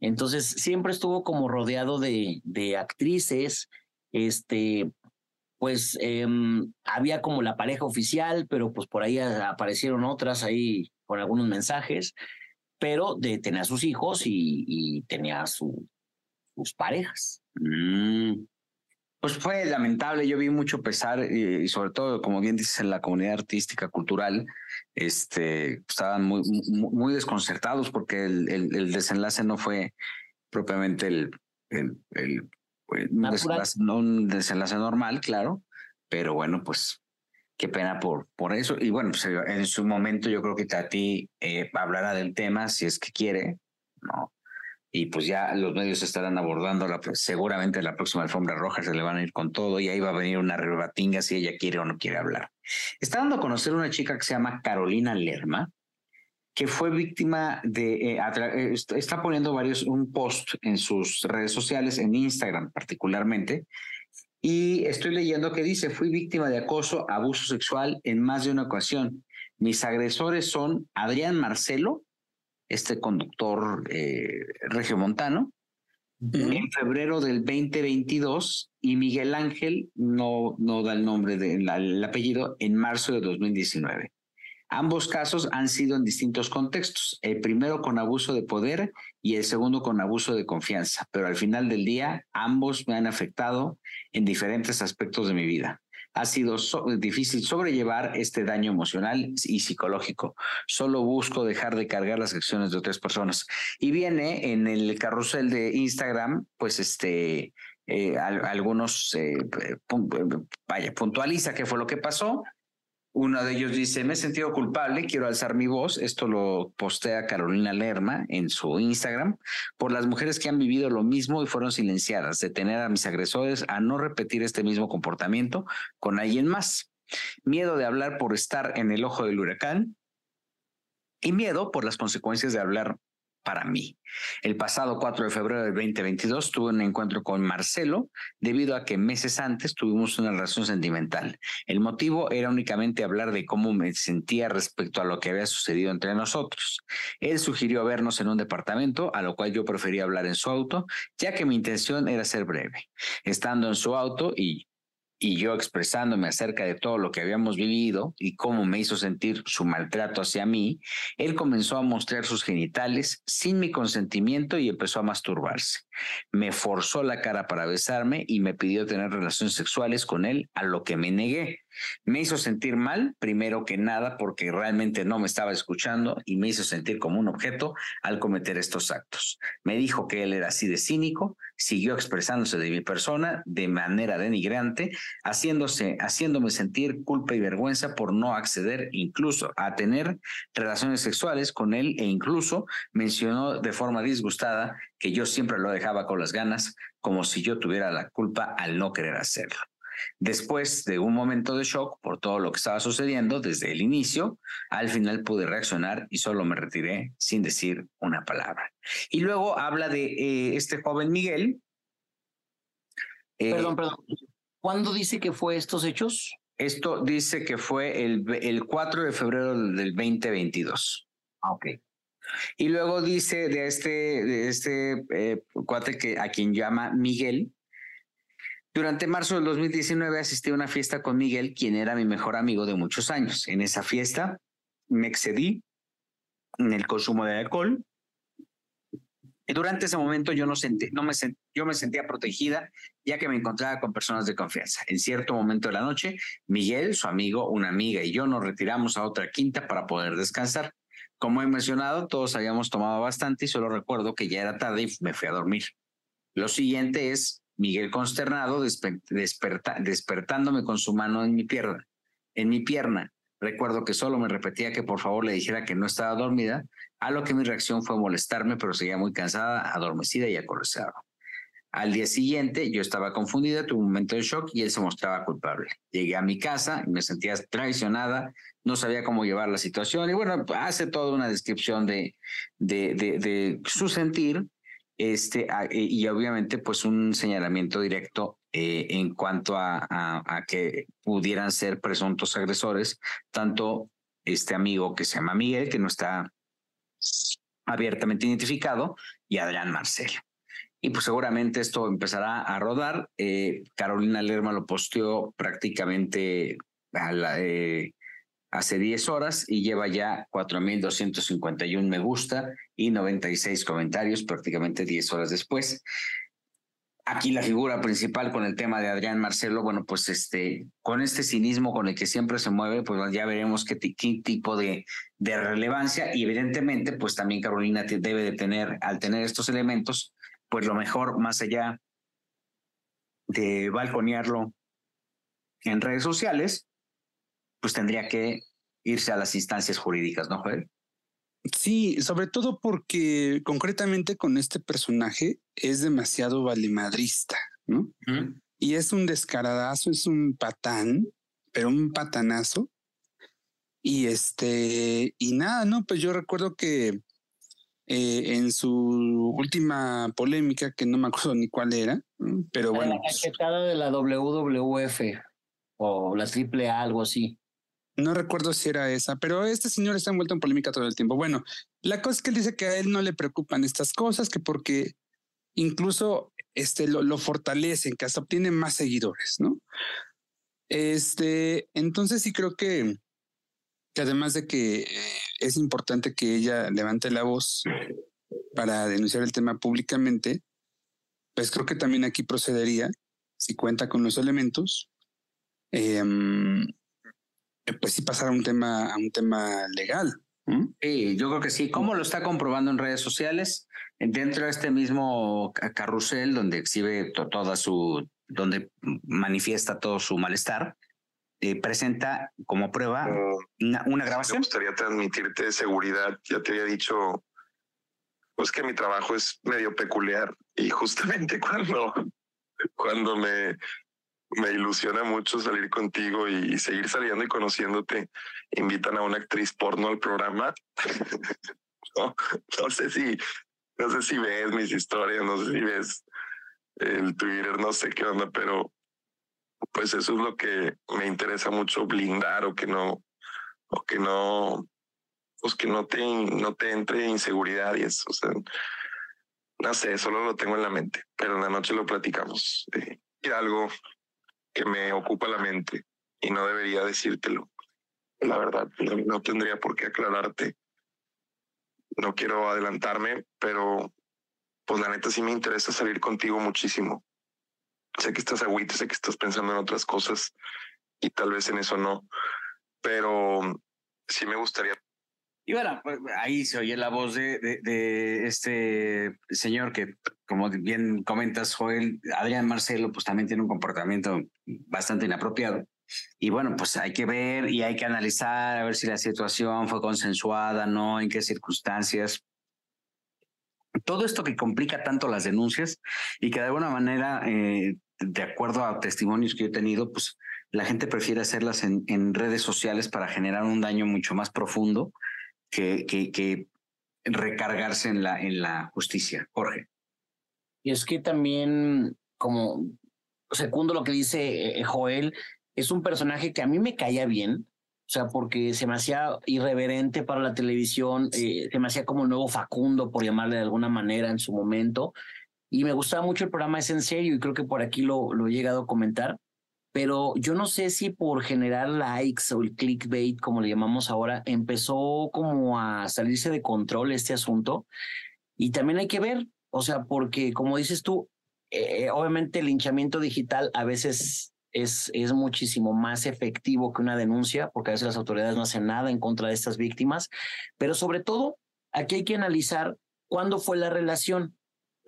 Entonces, siempre estuvo como rodeado de actrices. Había como la pareja oficial, pero pues por ahí aparecieron otras ahí con algunos mensajes. Pero tenía sus hijos y tenía sus parejas. Pues fue lamentable, yo vi mucho pesar y sobre todo, como bien dices, en la comunidad artística, cultural, estaban muy, muy, muy desconcertados porque el desenlace no fue propiamente un desenlace normal, claro, pero bueno, pues qué pena por eso. Y bueno, pues en su momento yo creo que Tati hablará del tema si es que quiere, ¿no? Y pues ya los medios estarán abordando seguramente la próxima alfombra roja se le van a ir con todo y ahí va a venir una rebatinga si ella quiere o no quiere hablar. Está dando a conocer una chica que se llama Carolina Lerma, que fue víctima de... está poniendo un post en sus redes sociales, en Instagram particularmente, y estoy leyendo que dice: fui víctima de acoso, abuso sexual en más de una ocasión. Mis agresores son Adrián Marcelo, este conductor regiomontano, en febrero del 2022, y Miguel Ángel, no da el nombre del apellido, en marzo de 2019. Ambos casos han sido en distintos contextos, el primero con abuso de poder y el segundo con abuso de confianza, pero al final del día ambos me han afectado en diferentes aspectos de mi vida. Ha sido difícil sobrellevar este daño emocional y psicológico. Solo busco dejar de cargar las acciones de otras personas. Y viene en el carrusel de Instagram, pues algunos, puntualiza qué fue lo que pasó. Uno de ellos dice: me he sentido culpable, quiero alzar mi voz. Esto lo postea Carolina Lerma en su Instagram. Por las mujeres que han vivido lo mismo y fueron silenciadas, detener a mis agresores a no repetir este mismo comportamiento con alguien más. Miedo de hablar por estar en el ojo del huracán y miedo por las consecuencias de hablar para mí. El pasado 4 de febrero del 2022 tuve un encuentro con Marcelo debido a que meses antes tuvimos una relación sentimental. El motivo era únicamente hablar de cómo me sentía respecto a lo que había sucedido entre nosotros. Él sugirió vernos en un departamento, a lo cual yo preferí hablar en su auto, ya que mi intención era ser breve. Estando en su auto y yo expresándome acerca de todo lo que habíamos vivido y cómo me hizo sentir su maltrato hacia mí, él comenzó a mostrar sus genitales sin mi consentimiento y empezó a masturbarse. Me forzó la cara para besarme y me pidió tener relaciones sexuales con él, a lo que me negué. Me hizo sentir mal, primero que nada, porque realmente no me estaba escuchando y me hizo sentir como un objeto al cometer estos actos. Me dijo que él era así de cínico, siguió expresándose de mi persona de manera denigrante, haciéndome sentir culpa y vergüenza por no acceder incluso a tener relaciones sexuales con él, e incluso mencionó de forma disgustada que yo siempre lo dejaba con las ganas, como si yo tuviera la culpa al no querer hacerlo. Después de un momento de shock por todo lo que estaba sucediendo desde el inicio, al final pude reaccionar y solo me retiré sin decir una palabra. Y luego habla de este joven Miguel. Perdón. ¿Cuándo dice que fue estos hechos? Esto dice que fue el 4 de febrero del 2022. Ah, ok. Y luego dice de este cuate a quien llama Miguel: durante marzo del 2019 asistí a una fiesta con Miguel, quien era mi mejor amigo de muchos años. En esa fiesta me excedí en el consumo de alcohol. Durante ese momento yo me sentía protegida, ya que me encontraba con personas de confianza. En cierto momento de la noche, Miguel, su amigo, una amiga y yo nos retiramos a otra quinta para poder descansar. Como he mencionado, todos habíamos tomado bastante y solo recuerdo que ya era tarde y me fui a dormir. Lo siguiente es Miguel consternado despertándome con su mano en mi pierna. Recuerdo que solo me repetía que por favor le dijera que no estaba dormida, a lo que mi reacción fue molestarme, pero seguía muy cansada, adormecida y acorralada. Al día siguiente yo estaba confundida, tuve un momento de shock y él se mostraba culpable. Llegué a mi casa y me sentía traicionada, no sabía cómo llevar la situación y bueno, hace toda una descripción de su sentir y obviamente pues un señalamiento directo en cuanto a que pudieran ser presuntos agresores, tanto este amigo que se llama Miguel, que no está abiertamente identificado, y Adrián Marcelo. Y pues seguramente esto empezará a rodar. Carolina Lerma lo posteó prácticamente hace 10 horas y lleva ya 4,251 me gusta y 96 comentarios prácticamente 10 horas después. Aquí la figura principal con el tema de Adrián Marcelo, bueno, pues con este cinismo con el que siempre se mueve, pues ya veremos qué tipo de relevancia, y evidentemente pues también Carolina debe de tener, al tener estos elementos, pues lo mejor, más allá de balconearlo en redes sociales, pues tendría que irse a las instancias jurídicas, ¿no, Joel? Sí, sobre todo porque concretamente con este personaje es demasiado valemadrista, ¿no? Uh-huh. Y es un descaradazo, es un patán, pero un patanazo. Y nada, ¿no? Pues yo recuerdo que en su última polémica, que no me acuerdo ni cuál era, pero bueno. La cachetada de la WWF o la AAA, algo así. No recuerdo si era esa, pero este señor está envuelto en polémica todo el tiempo. Bueno, la cosa es que él dice que a él no le preocupan estas cosas, que porque incluso lo fortalecen, que hasta obtiene más seguidores, ¿no? Entonces sí creo que además de que es importante que ella levante la voz para denunciar el tema públicamente, pues creo que también aquí procedería, si cuenta con los elementos, pues sí pasar a un tema legal. Sí, yo creo que sí. ¿Cómo lo está comprobando en redes sociales? Dentro de este mismo carrusel donde exhibe donde manifiesta todo su malestar, presenta como prueba una grabación. Me gustaría transmitirte seguridad. Ya te había dicho, pues que mi trabajo es medio peculiar y justamente cuando me ilusiona mucho salir contigo y seguir saliendo y conociéndote, invitan a una actriz porno al programa. no sé si ves mis historias, no sé si ves el Twitter, no sé qué onda, pero pues eso es lo que me interesa mucho blindar, o que no te entre inseguridad y eso. O sea, no sé, solo lo tengo en la mente, pero en la noche lo platicamos. Y algo que me ocupa la mente y no debería decírtelo. La verdad, no tendría por qué aclararte. No quiero adelantarme, pero pues la neta sí me interesa salir contigo muchísimo. Sé que estás agüita, sé que estás pensando en otras cosas y tal vez en eso no, pero sí me gustaría. Y bueno, pues ahí se oye la voz de este señor que, como bien comentas, Joel, Adrián Marcelo, pues también tiene un comportamiento bastante inapropiado. Y bueno, pues hay que ver y hay que analizar a ver si la situación fue consensuada, ¿no? En qué circunstancias. Todo esto que complica tanto las denuncias y que de alguna manera, de acuerdo a testimonios que yo he tenido, pues la gente prefiere hacerlas en redes sociales para generar un daño mucho más profundo que recargarse en la justicia, Jorge. Y es que también, como segundo lo que dice Joel, es un personaje que a mí me caía bien, O sea, porque se me hacía irreverente para la televisión, se me hacía como el nuevo Facundo, por llamarle de alguna manera en su momento. Y me gustaba mucho el programa Es en Serio, y creo que por aquí lo he llegado a comentar. Pero yo no sé si por generar likes o el clickbait, como le llamamos ahora, empezó como a salirse de control este asunto. Y también hay que ver, o sea, porque como dices tú, obviamente el linchamiento digital a veces... Es muchísimo más efectivo que una denuncia, porque a veces las autoridades no hacen nada en contra de estas víctimas, pero sobre todo aquí hay que analizar cuándo fue la relación,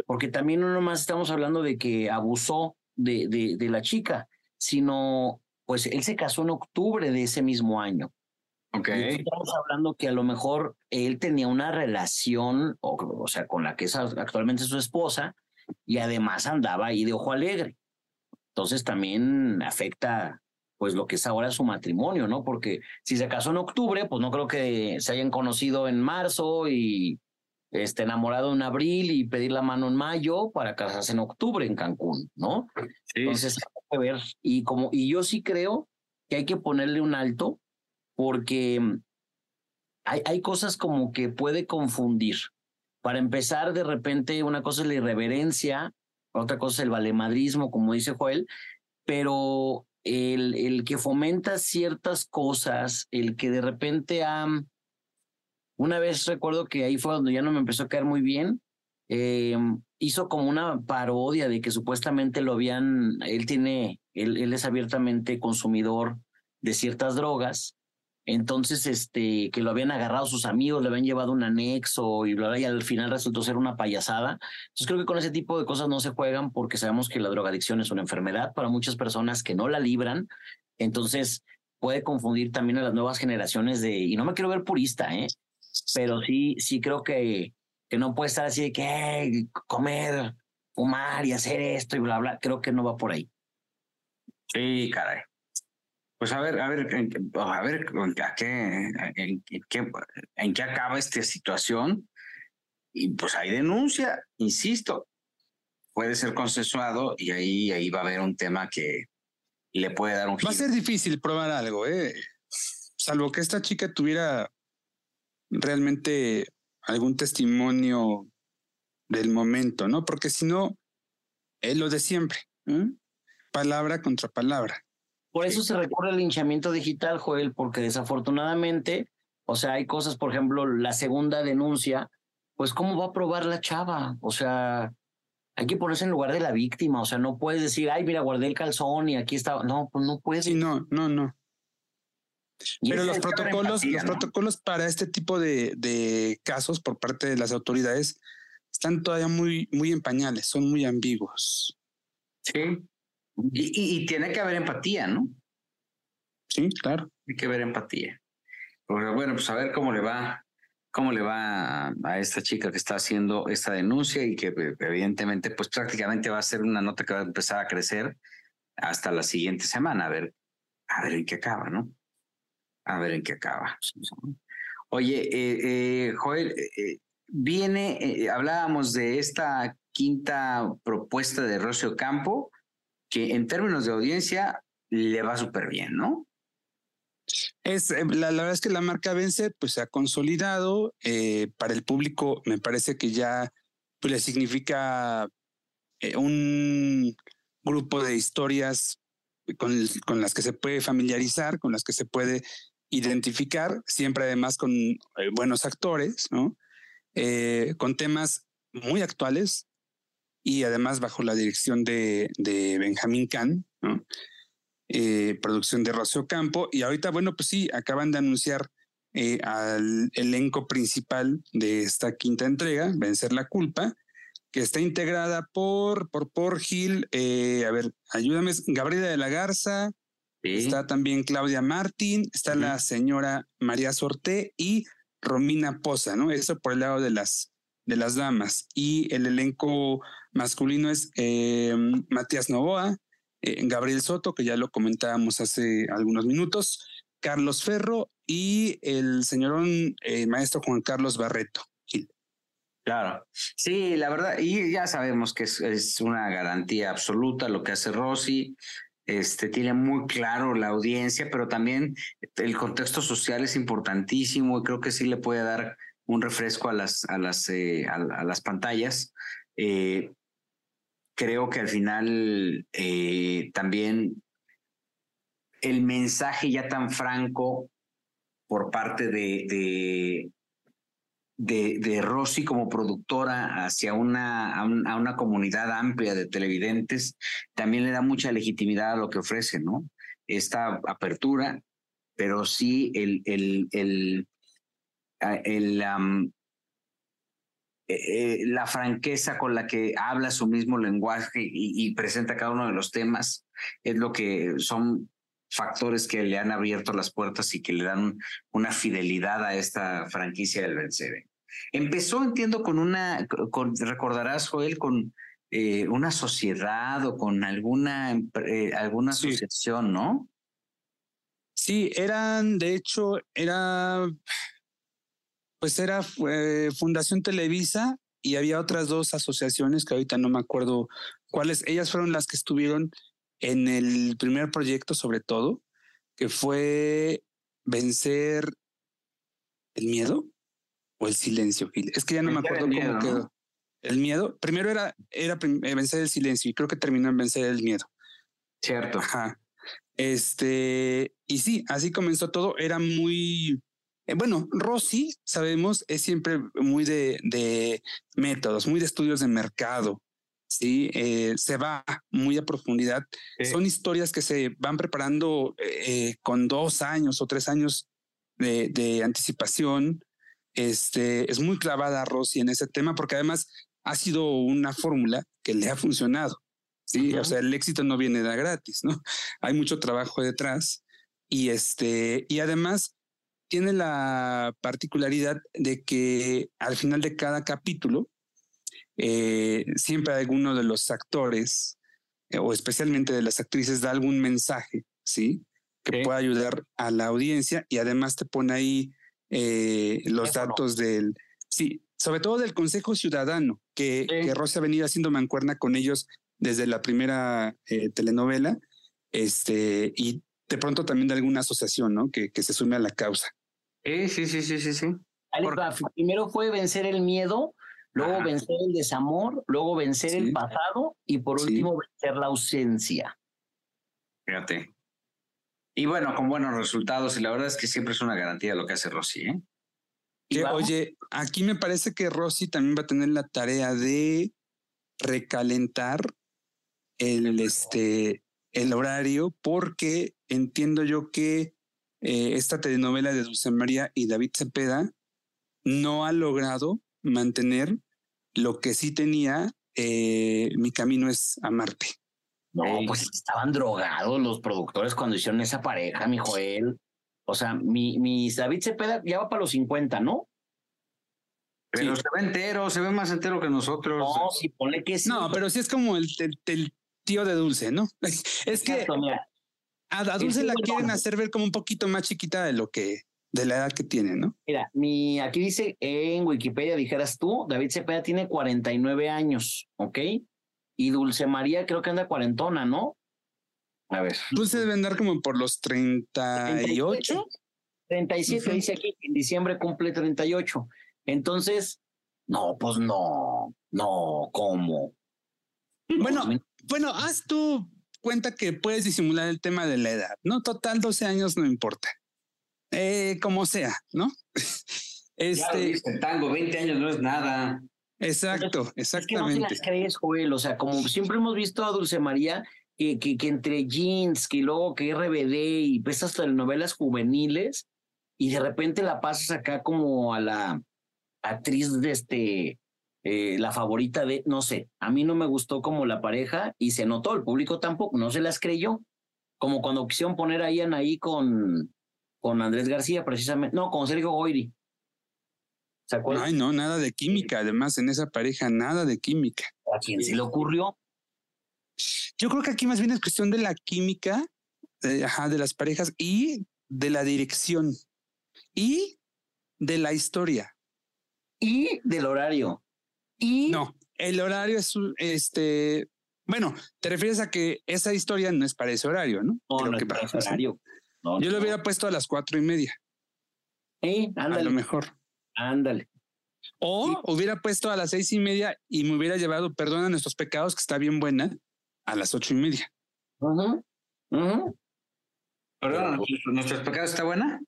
porque también no nomás estamos hablando de que abusó de la chica, sino pues él se casó en octubre de ese mismo año. Okay. Estamos hablando que a lo mejor él tenía una relación, o sea, con la que es actualmente su esposa, y además andaba ahí de ojo alegre. Entonces también afecta pues lo que es ahora su matrimonio, ¿no? Porque si se casó en octubre, pues no creo que se hayan conocido en marzo y enamorado en abril y pedir la mano en mayo para casarse en octubre en Cancún, ¿no? Sí. Entonces hay que ver. Y yo sí creo que hay que ponerle un alto, porque hay cosas como que puede confundir. Para empezar, de repente una cosa es la irreverencia, otra cosa es el valemadrismo, como dice Joel, pero el que fomenta ciertas cosas, el que de repente... una vez recuerdo que ahí fue donde ya no me empezó a caer muy bien, hizo como una parodia de que supuestamente lo habían... Él es abiertamente consumidor de ciertas drogas, entonces que lo habían agarrado sus amigos, le habían llevado un anexo y bla, bla, y al final resultó ser una payasada. Entonces creo que con ese tipo de cosas no se juegan, porque sabemos que la drogadicción es una enfermedad para muchas personas que no la libran. Entonces puede confundir también a las nuevas generaciones y no me quiero ver purista, pero sí creo que no puede estar así de que comer, fumar y hacer esto y bla, bla. Creo que no va por ahí. Sí, caray. Pues a ver, ¿en qué acaba esta situación? Y pues hay denuncia, insisto, puede ser consensuado y ahí va a haber un tema que le puede dar un giro. Va a ser difícil probar algo, salvo que esta chica tuviera realmente algún testimonio del momento, ¿no? Porque si no, es lo de siempre, palabra contra palabra. Por eso se recurre al linchamiento digital, Joel, porque desafortunadamente, o sea, hay cosas, por ejemplo, la segunda denuncia, pues ¿cómo va a probar la chava? O sea, hay que ponerse en lugar de la víctima, o sea, no puedes decir, ay, mira, guardé el calzón y aquí estaba. No, pues no puedes. Sí, no. Pero los protocolos para este tipo de casos por parte de las autoridades están todavía muy, muy en pañales, son muy ambiguos. Sí. Y tiene que haber empatía, ¿no? Sí, claro. Tiene que haber empatía. Porque, bueno, pues a ver cómo le va a esta chica que está haciendo esta denuncia y que evidentemente, pues prácticamente va a ser una nota que va a empezar a crecer hasta la siguiente semana. A ver en qué acaba, ¿no? A ver en qué acaba. Oye, Joel, hablábamos de esta quinta propuesta de Rocío Campo, que en términos de audiencia le va súper bien, ¿no? La verdad es que la marca Vencer pues se ha consolidado, para el público me parece que ya pues, le significa un grupo de historias con las que se puede familiarizar, con las que se puede identificar, siempre además con buenos actores, ¿no? Con temas muy actuales, y además bajo la dirección de Benjamín Can, ¿no? Producción de Rocío Campo, y ahorita, bueno, pues sí, acaban de anunciar al elenco principal de esta quinta entrega, Vencer la Culpa, que está integrada por Gil, ayúdame, Gabriela de la Garza, sí. Está también Claudia Martín, está la señora María Sorté y Romina Poza, ¿no? Eso por el lado de las damas, y el elenco masculino es Matías Novoa, Gabriel Soto, que ya lo comentábamos hace algunos minutos, Carlos Ferro y el señorón maestro Juan Carlos Barreto. Claro, sí, la verdad, y ya sabemos que es una garantía absoluta lo que hace Rosy, tiene muy claro la audiencia, pero también el contexto social es importantísimo y creo que sí le puede dar un refresco a las pantallas. Creo que al final también el mensaje ya tan franco por parte de Rosy como productora hacia una comunidad amplia de televidentes también le da mucha legitimidad a lo que ofrece, ¿no? Esta apertura, pero sí la franqueza con la que habla su mismo lenguaje y presenta cada uno de los temas es lo que son factores que le han abierto las puertas y que le dan una fidelidad a esta franquicia del Vencer. Empezó, entiendo, recordarás, Joel, con una sociedad o con alguna asociación, sí, ¿no? Sí, era Fundación Televisa y había otras dos asociaciones que ahorita no me acuerdo cuáles. Ellas fueron las que estuvieron en el primer proyecto, sobre todo, que fue vencer el miedo o el silencio, Gil. Es que ya no me acuerdo cómo quedó. El miedo. Primero era vencer el silencio y creo que terminó en vencer el miedo. Cierto. Ajá. Y sí, así comenzó todo. Era muy... Bueno, Rosy, sabemos, es siempre muy de métodos, muy de estudios de mercado. Sí, se va muy a profundidad. Son historias que se van preparando con 2 años o 3 años de anticipación. Es muy clavada Rosy en ese tema porque además ha sido una fórmula que le ha funcionado. Sí, uh-huh. O sea, el éxito no viene de gratis, ¿no? Hay mucho trabajo detrás y y además tiene la particularidad de que al final de cada capítulo siempre alguno de los actores o especialmente de las actrices da algún mensaje, ¿sí? Que pueda ayudar a la audiencia y además te pone ahí los datos del... Sí, sobre todo del Consejo Ciudadano, que Rosy ha venido haciendo mancuerna con ellos desde la primera telenovela y de pronto también de alguna asociación, ¿no? Que se sume a la causa. Sí. Alex, primero fue vencer el miedo... Luego vencer el desamor, luego vencer el pasado y por último vencer la ausencia. Fíjate. Y bueno, con buenos resultados y la verdad es que siempre es una garantía lo que hace Rosy, ¿eh? Oye, aquí me parece que Rosy también va a tener la tarea de recalentar el horario porque entiendo yo que esta telenovela de Dulce María y David Cepeda no ha logrado mantener lo que sí tenía Mi Camino es Amarte. No, pues estaban drogados los productores cuando hicieron esa pareja, mi Joel. O sea, mi David Cepeda ya va para los 50, ¿no? Pero se ve entero, se ve más entero que nosotros. No, sí, ponle que sí. No, pero sí es como el tío de Dulce, ¿no? Es que a Dulce la quieren hacer ver como un poquito más chiquita de lo que... de la edad que tiene, ¿no? Mira, aquí dice en Wikipedia, dijeras tú, David Cepeda tiene 49 años, ¿ok? Y Dulce María creo que anda cuarentona, ¿no? A ver. Dulce debe andar como por los 38. 37, dice aquí, en diciembre cumple 38. Entonces, no, pues no, ¿cómo? Bueno, haz tú cuenta que puedes disimular el tema de la edad, ¿no? Total, 12 años no importa. Como sea, ¿no? Ya lo viste, tango, 20 años no es nada. Exacto, exactamente. Es que no te las crees, Joel, o sea, como siempre hemos visto a Dulce María, que entre jeans, que luego que RBD y esas telenovelas juveniles, y de repente la pasas acá como a la actriz de la favorita de, no sé, a mí no me gustó como la pareja, y se notó, el público tampoco, no se las creyó. Como cuando quisieron poner ahí a Anaí con Andrés García, precisamente, no, con Sergio Goyri. ¿Se acuerdan? Ay, no, nada de química, además, en esa pareja, nada de química. ¿A quién se le ocurrió? Yo creo que aquí más bien es cuestión de la química, de las parejas y de la dirección y de la historia. Y del horario. No, el horario es Bueno, te refieres a que esa historia no es para ese horario, ¿no? No, creo no que es para ese horario. No, yo lo hubiera puesto a las 4:30. Ándale. A lo mejor. Ándale. O sí, hubiera puesto a las 6:30 y me hubiera llevado Perdona Nuestros Pecados, que está bien buena, a las 8:30. Ajá, ajá. Perdona Nuestros Pecados, ¿está buena?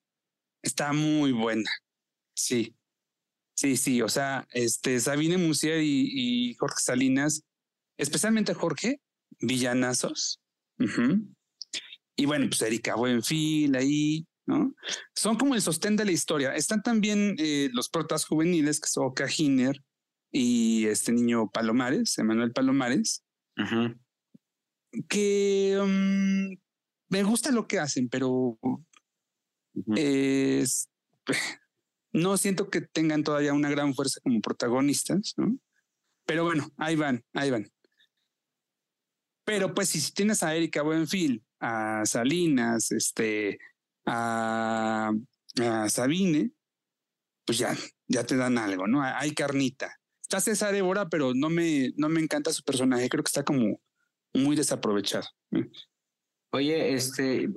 Está muy buena. Sí. Sí, sí. O sea, Sabine Musier y Jorge Salinas, especialmente Jorge, villanazos. Uh-huh. Y bueno, pues Erika Buenfil ahí, ¿no? Son como el sostén de la historia. Están también los protas juveniles, que son Oka Giner y este niño Palomares, Emanuel Palomares, uh-huh, que me gusta lo que hacen, pero uh-huh, no siento que tengan todavía una gran fuerza como protagonistas, ¿no? Pero bueno, ahí van, ahí van. Pero pues si tienes a Erika Buenfil, a Salinas, a Sabine, pues ya te dan algo, ¿no? Hay carnita. Está César Évora, pero no me encanta su personaje, creo que está como muy desaprovechado. Oye,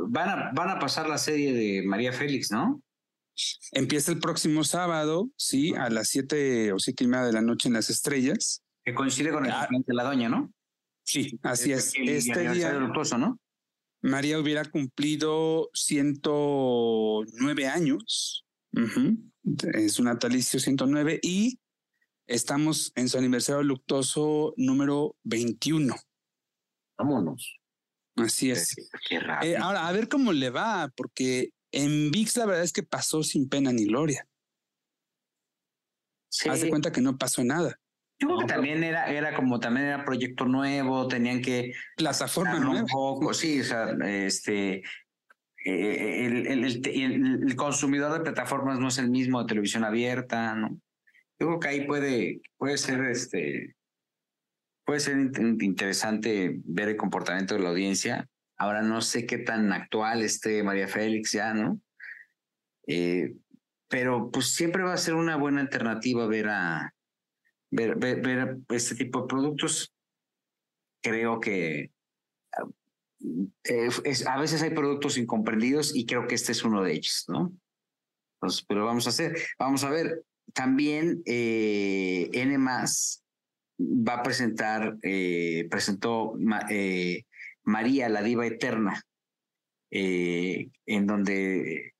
van a pasar la serie de María Félix, ¿no? Empieza el próximo sábado, sí, a las 7 o 7:30 de la noche en Las Estrellas. Que coincide con el cumpleaños de la doña, ¿no? Sí, así es. Este día luctuoso, ¿no? María hubiera cumplido 109 años. Uh-huh. Es su natalicio 109 y estamos en su aniversario luctuoso número 21. Vámonos. Así es. Qué rápido. Ahora, a ver cómo le va, porque en ViX la verdad es que pasó sin pena ni gloria. Sí. Haz de cuenta que no pasó nada. Yo creo que también era como también era proyecto nuevo, tenían que plataforma nueva un poco, sí, o sea, el consumidor de plataformas no es el mismo de televisión abierta, ¿no? Yo creo que ahí puede ser puede ser interesante ver el comportamiento de la audiencia. Ahora no sé qué tan actual María Félix ya, ¿no? Pero pues siempre va a ser una buena alternativa ver este tipo de productos. Creo que a veces hay productos incomprendidos y creo que es uno de ellos, ¿no? Entonces, pero vamos a ver, también N+ va a presentó María, la diva eterna, en donde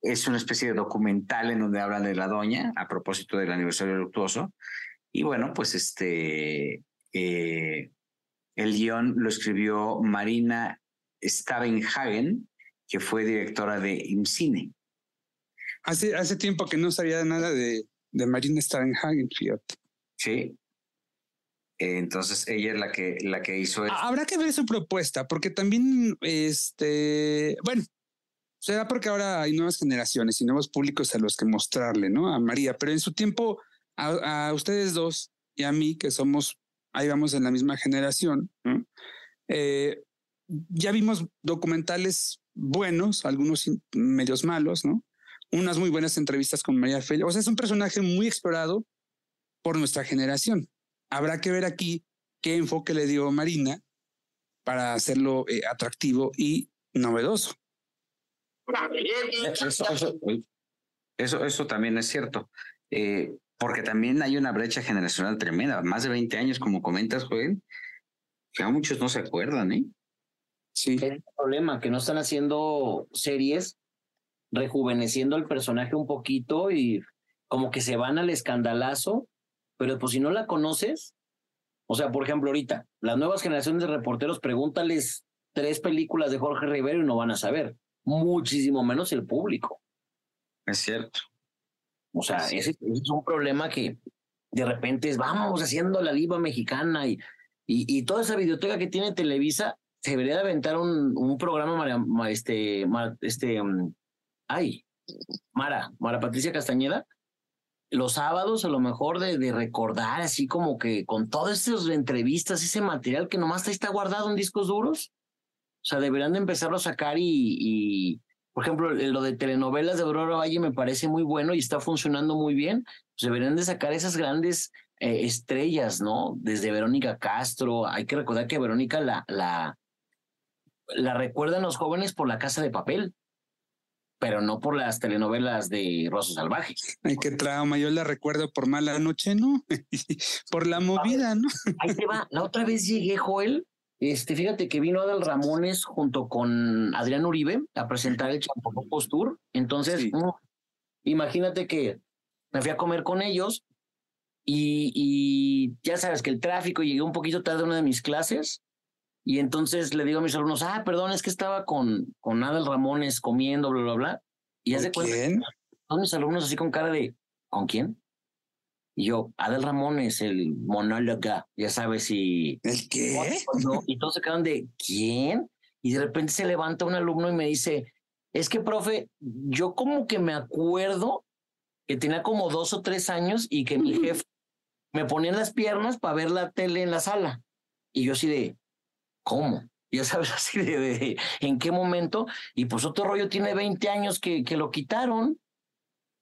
es una especie de documental en donde hablan de la doña a propósito del aniversario luctuoso. Y bueno, pues el guión lo escribió Marina Stavenhagen, que fue directora de IMCINE. Hace tiempo que no sabía nada de Marina Stavenhagen, fíjate. Sí. Entonces ella es la que hizo esto. Habrá que ver su propuesta, porque también bueno, será porque ahora hay nuevas generaciones y nuevos públicos a los que mostrarle, ¿no? A María, pero en su tiempo, a ustedes dos y a mí, que somos, ahí vamos en la misma generación, ¿no? Ya vimos documentales buenos, algunos medios malos, ¿no? Unas muy buenas entrevistas con María Félix. O sea, es un personaje muy explorado por nuestra generación. Habrá que ver aquí qué enfoque le dio Marina para hacerlo atractivo y novedoso. Eso también es cierto, porque también hay una brecha generacional tremenda, más de 20 años, como comentas, Joel, que a muchos no se acuerdan, ¿eh? Sí. Es el problema, que no están haciendo series rejuveneciendo al personaje un poquito y como que se van al escandalazo, pero pues si no la conoces, o sea, por ejemplo, ahorita, las nuevas generaciones de reporteros, pregúntales 3 películas de Jorge Rivero y no van a saber. Muchísimo menos el público. Es cierto. O sea, ese es un problema que de repente vamos haciendo la diva mexicana y toda esa videoteca que tiene Televisa se debería de aventar un programa Mara Patricia Castañeda los sábados, a lo mejor de recordar así como que con todas esas entrevistas, ese material que nomás está guardado en discos duros. O sea, deberían de empezarlo a sacar y por ejemplo, lo de telenovelas de Aurora Valle me parece muy bueno y está funcionando muy bien. Pues deberían de sacar esas grandes estrellas, ¿no? Desde Verónica Castro. Hay que recordar que Verónica la recuerdan los jóvenes por La Casa de Papel, pero no por las telenovelas de Rosa Salvaje. Ay, qué trauma, yo la recuerdo por Mala Noche, ¿no? Por La Movida, ¿no? Ahí te va, la otra vez llegué, Joel, fíjate que vino Adal Ramones junto con Adrián Uribe a presentar el Champopopos Tour, entonces, sí. Imagínate que me fui a comer con ellos y ya sabes que el tráfico, llegué un poquito tarde a una de mis clases, y entonces le digo a mis alumnos, perdón, es que estaba con Adal Ramones comiendo, bla, bla, bla. Y ya se cuenta, todos mis alumnos así con cara de, ¿con quién? Y yo, Adal Ramones, el monólogo, ya sabes, y... ¿El qué? Y todos se quedan de, ¿quién? Y de repente se levanta un alumno y me dice, es que, profe, yo como que me acuerdo que tenía como 2 o 3 años y que mi jefe me ponía en las piernas para ver la tele en la sala. Y yo así de... ¿Cómo? Ya sabes, así de en qué momento. Y pues otro rollo tiene 20 años que lo quitaron.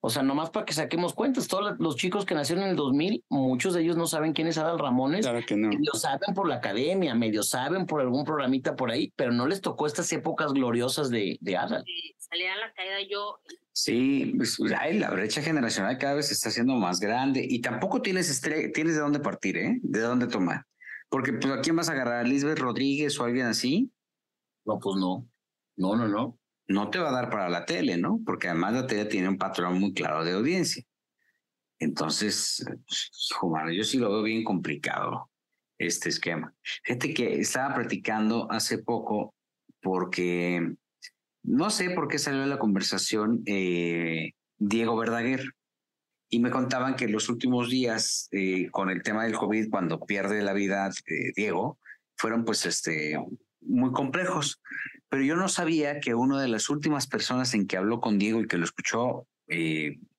O sea, nomás para que saquemos cuentas. Todos los chicos que nacieron en el 2000, muchos de ellos no saben quién es Adal Ramones. Claro que no. Medio saben por la academia, medio saben por algún programita por ahí, pero no les tocó estas épocas gloriosas de Adal. Salía a la caída yo... Sí, pues, la brecha generacional cada vez se está haciendo más grande y tampoco tienes de dónde partir, ¿eh? De dónde tomar. Porque, pues, ¿a quién vas a agarrar? ¿A Lisbeth Rodríguez o alguien así? No, pues no. No. No te va a dar para la tele, ¿no? Porque además la tele tiene un patrón muy claro de audiencia. Entonces, pues, yo sí lo veo bien complicado, este esquema. Fíjate que estaba platicando hace poco porque... No sé por qué salió la conversación Diego Verdaguer. Y me contaban que en los últimos días, con el tema del COVID, cuando pierde la vida Diego, fueron pues muy complejos. Pero yo no sabía que una de las últimas personas en que habló con Diego y que lo escuchó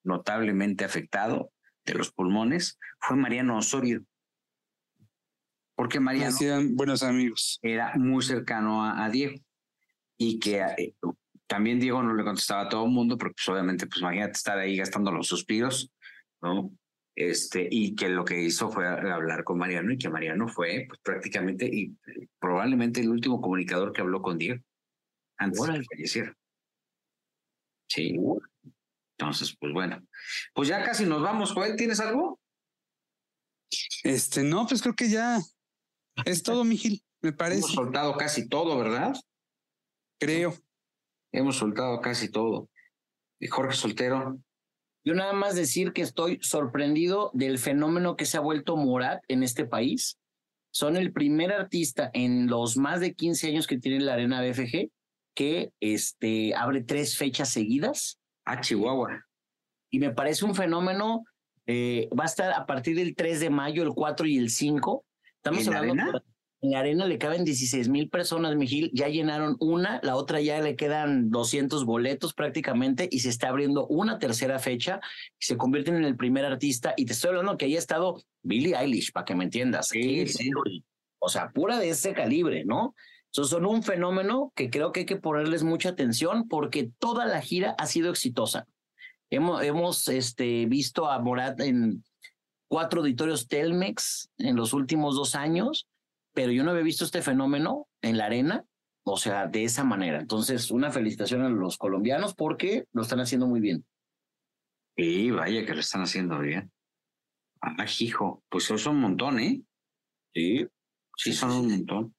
notablemente afectado de los pulmones fue Mariano Osorio. Porque Mariano hacían buenos amigos. Era muy cercano a Diego. Y que... también Diego no le contestaba a todo el mundo, porque pues, obviamente, pues imagínate estar ahí gastando los suspiros, ¿no? Y que lo que hizo fue hablar con Mariano, y que Mariano fue pues, prácticamente y probablemente el último comunicador que habló con Diego antes de fallecer. Sí. Entonces, pues bueno. Pues ya casi nos vamos, Joel. ¿Tienes algo? No, pues creo que ya es todo, Miguel, me parece. Hemos soltado casi todo, ¿verdad? Creo. Hemos soltado casi todo. Jorge Soltero. Yo nada más decir que estoy sorprendido del fenómeno que se ha vuelto Morat en este país. Son el primer artista en los más de 15 años que tiene la Arena BFG que abre 3 fechas seguidas. Ah, Chihuahua. Y me parece un fenómeno. Va a estar a partir del 3 de mayo, el 4 y el 5. Estamos ¿en hablando la Arena? En la Arena le caben 16,000 personas, Mijil. Ya llenaron una, la otra ya le quedan 200 boletos prácticamente y se está abriendo una 3ª fecha. Y se convierten en el primer artista. Y te estoy hablando que ahí ha estado Billie Eilish, para que me entiendas. Sí. O sea, pura de ese calibre, ¿no? Entonces son un fenómeno que creo que hay que ponerles mucha atención porque toda la gira ha sido exitosa. Hemos visto a Morat en 4 auditorios Telmex en los últimos 2 años. Pero yo no había visto este fenómeno en la Arena, o sea, de esa manera. Entonces, una felicitación a los colombianos porque lo están haciendo muy bien. Sí, vaya que lo están haciendo bien. Ah, hijo, pues eso es un montón, ¿eh? Sí, son un montón.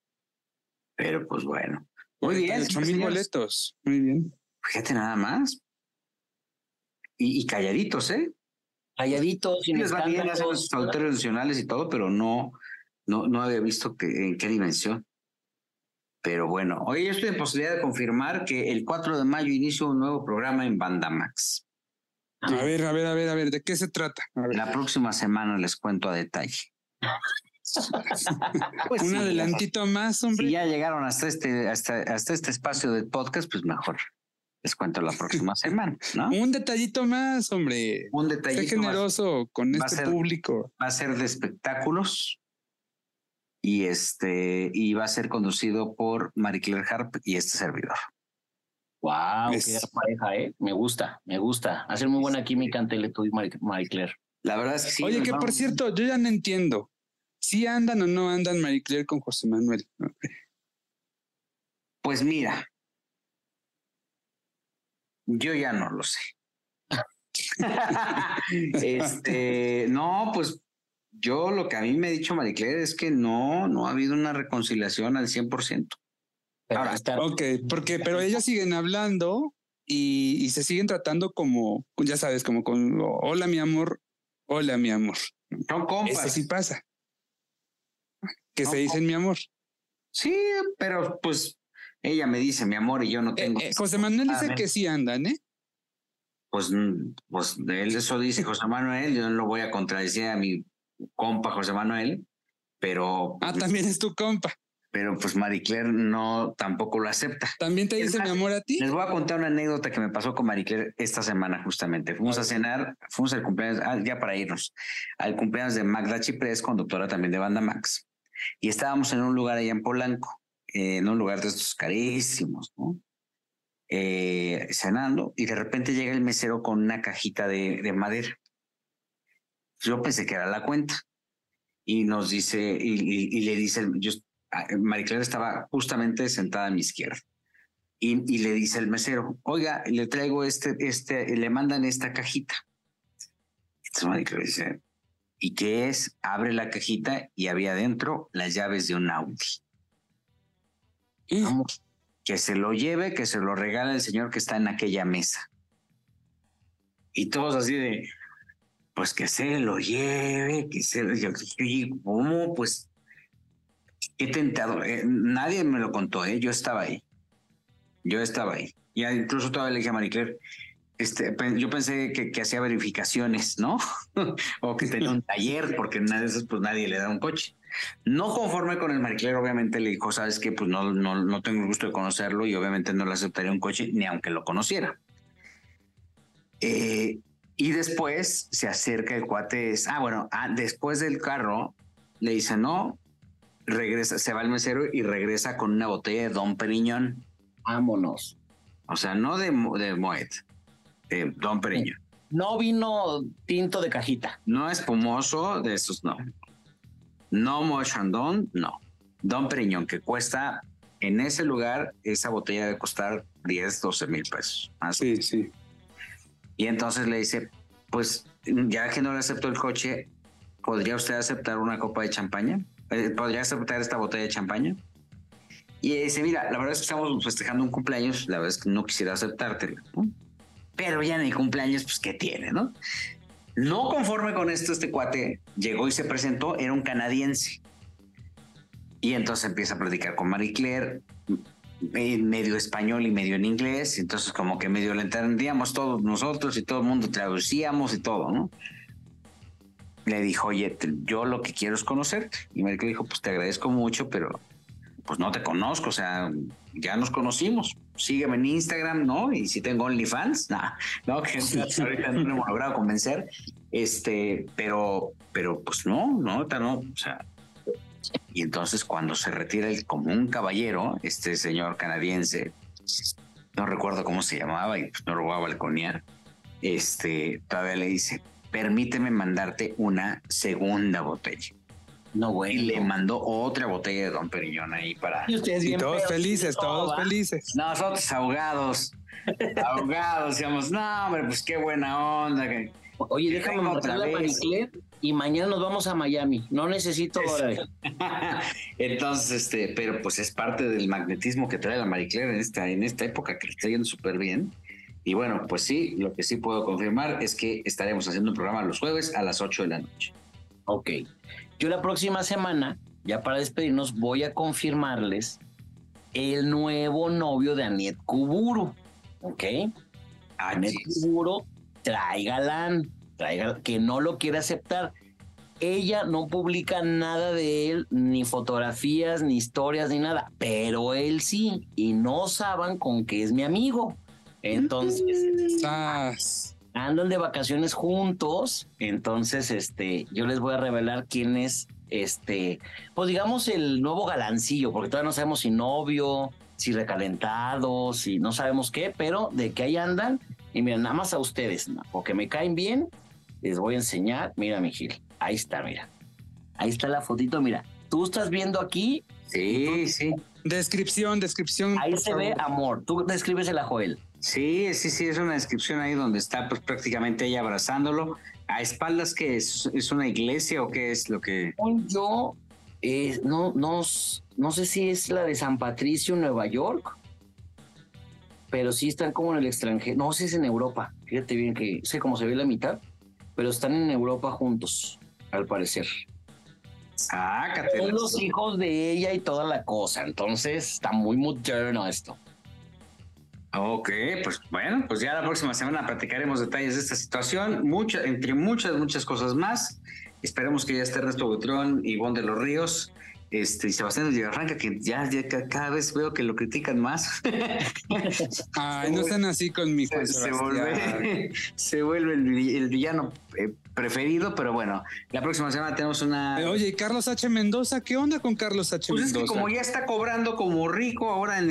Pero pues bueno. Muy bien. 8,000 boletos. Muy bien. Fíjate nada más. Y calladitos, ¿eh? Calladitos. Sí, les van bien a los autores nacionales y todo, pero no... No había visto en qué dimensión. Pero bueno, hoy yo estoy en posibilidad de confirmar que el 4 de mayo inicio un nuevo programa en Bandamax. A ver, ¿de qué se trata? La próxima semana les cuento a detalle. Pues un adelantito más, hombre. Si ya llegaron hasta este espacio del podcast, pues mejor. Les cuento la próxima semana, ¿no? Un detallito más, hombre. Un detallito más. Sé generoso con este público. Va a ser de espectáculos. Y y va a ser conducido por Maricela Harp y este servidor. ¡Wow! ¡Qué pareja, eh! Me gusta. Hacen muy buena química entre tú y Maricela. La verdad es que sí. Oye, que vamos. Por cierto, yo ya no entiendo. ¿Sí andan o no andan Marie Claire con José Manuel? Pues mira, yo ya no lo sé. No, pues yo lo que a mí me ha dicho Marie Claire es que no ha habido una reconciliación al 100%. Ahora, ok, porque, pero ellas siguen hablando y se siguen tratando como, ya sabes, como con hola mi amor, hola mi amor. No, compas. Eso sí pasa. Que no, se dicen mi amor. Sí, pero pues ella me dice mi amor y yo no tengo. José Manuel dice que sí andan, ¿eh? Pues de él eso dice José Manuel, yo no lo voy a contradecir a mi compa José Manuel, pero... Ah, también es tu compa. Pero pues Marie Claire no, tampoco lo acepta. ¿También te dice mi amor a ti? Les voy a contar una anécdota que me pasó con Marie Claire esta semana justamente. Fuimos a cenar, fuimos al cumpleaños, ya para irnos, al cumpleaños de Magda Chiprés, conductora también de Banda Max. Y estábamos en un lugar allá en Polanco, en un lugar de estos carísimos, ¿no? Cenando, y de repente llega el mesero con una cajita de madera. Yo pensé que era la cuenta. Y nos dice, y le dice, Marie Claire estaba justamente sentada a mi izquierda. Y le dice el mesero, oiga, le traigo le mandan esta cajita. Entonces Marie Claire dice, ¿y qué es? Abre la cajita y había adentro las llaves de un Audi. Vamos. Que se lo lleve, que se lo regala el señor que está en aquella mesa. Y todos así de, pues que se lo lleve, que se lo lleve. Y ¿cómo? Pues he tentado. Nadie me lo contó, yo estaba ahí. Y incluso todavía le dije a Marie Claire, yo pensé que hacía verificaciones, ¿no? O que tenía un taller, porque nada de esas, pues nadie le da un coche. No conforme con el Marie Claire, obviamente le dijo, ¿sabes qué? Pues no tengo el gusto de conocerlo y obviamente no le aceptaría un coche ni aunque lo conociera. Y después se acerca el cuate, después del carro le dice no, regresa, se va al mesero y regresa con una botella de Don Periñón. Vámonos. O sea, no de Moet. Don Periñón. No vino tinto de cajita. No espumoso, de esos no. No Moët Chandon, no. Don Periñón, que cuesta en ese lugar, esa botella debe costar 10, 12 mil pesos. Así. Sí, sí. Y entonces le dice, pues ya que no le aceptó el coche, ¿podría usted aceptar una copa de champaña? ¿Podría aceptar esta botella de champaña? Y dice, mira, la verdad es que estamos festejando un cumpleaños, la verdad es que no quisiera aceptártela, ¿no? Pero ya en el cumpleaños, pues, ¿qué tiene, no? No conforme con esto, este cuate llegó y se presentó, era un canadiense. Y entonces empieza a platicar con Marie Claire, medio español y medio en inglés, entonces como que medio le entendíamos todos nosotros y todo el mundo traducíamos y todo, ¿no? Le dijo, oye, yo lo que quiero es conocerte. Y Marie Claire dijo, pues te agradezco mucho, pero pues no te conozco, o sea, ya nos conocimos. Sígueme en Instagram, ¿no? Y si tengo OnlyFans, no, que ahorita no hemos logrado convencer. Pero pues no, o sea. Y entonces cuando se retira como un caballero, este señor canadiense, no recuerdo cómo se llamaba y pues no lo voy a balconear, todavía le dice, permíteme mandarte una segunda botella. No, güey. Y le mandó otra botella de Don Periñón ahí para... Y ustedes bien todos feos, felices, todos felices. Nosotros ahogados, decíamos, no, hombre, pues qué buena onda. Que... Oye, déjame matar la Maricler y mañana nos vamos a Miami. No necesito dólares. Entonces, pero pues es parte del magnetismo que trae la Maricler en esta época, que le está yendo súper bien. Y bueno, pues sí, lo que sí puedo confirmar es que estaremos haciendo un programa los jueves a las 8 de la noche. Ok. Yo la próxima semana, ya para despedirnos, voy a confirmarles el nuevo novio de Aniet Kuburu, ¿ok? Aniet Kuburu trae galán, que no lo quiere aceptar. Ella no publica nada de él, ni fotografías, ni historias, ni nada, pero él sí, y no saben con que es mi amigo. Entonces... Andan de vacaciones juntos, entonces yo les voy a revelar quién es pues digamos el nuevo galancillo, porque todavía no sabemos si novio, si recalentado, si no sabemos qué, pero de que ahí andan. Y miren, nada más a ustedes, porque me caen bien les voy a enseñar. Mira, mi Gil, ahí está, mira. Ahí está la fotito, mira. ¿Tú estás viendo aquí? Sí, sí. Descripción. Ahí se ve amor. Tú descríbesela, Joel. Sí, es una descripción ahí donde está pues, prácticamente ella abrazándolo. ¿A espaldas qué es? ¿Es una iglesia o qué es lo que...? Yo no sé si es la de San Patricio, Nueva York, pero sí están como en el extranjero. No sé si es en Europa. Fíjate bien que sé cómo se ve la mitad, pero están en Europa juntos, al parecer. Son los hijos de ella y toda la cosa, entonces está muy moderno esto. Ok, pues bueno, pues ya la próxima semana platicaremos detalles de esta situación, entre muchas cosas más. Esperemos que ya esté Ernesto Buitrón, Ivón de los Ríos, y Sebastián de Arranca, que ya cada vez veo que lo critican más. Ay, no están así conmigo. Se vuelve el villano preferido, pero bueno, la próxima semana tenemos una... Oye, ¿y Carlos H. Mendoza? ¿Qué onda con Carlos H. Mendoza? Pues es que como ya está cobrando como rico ahora en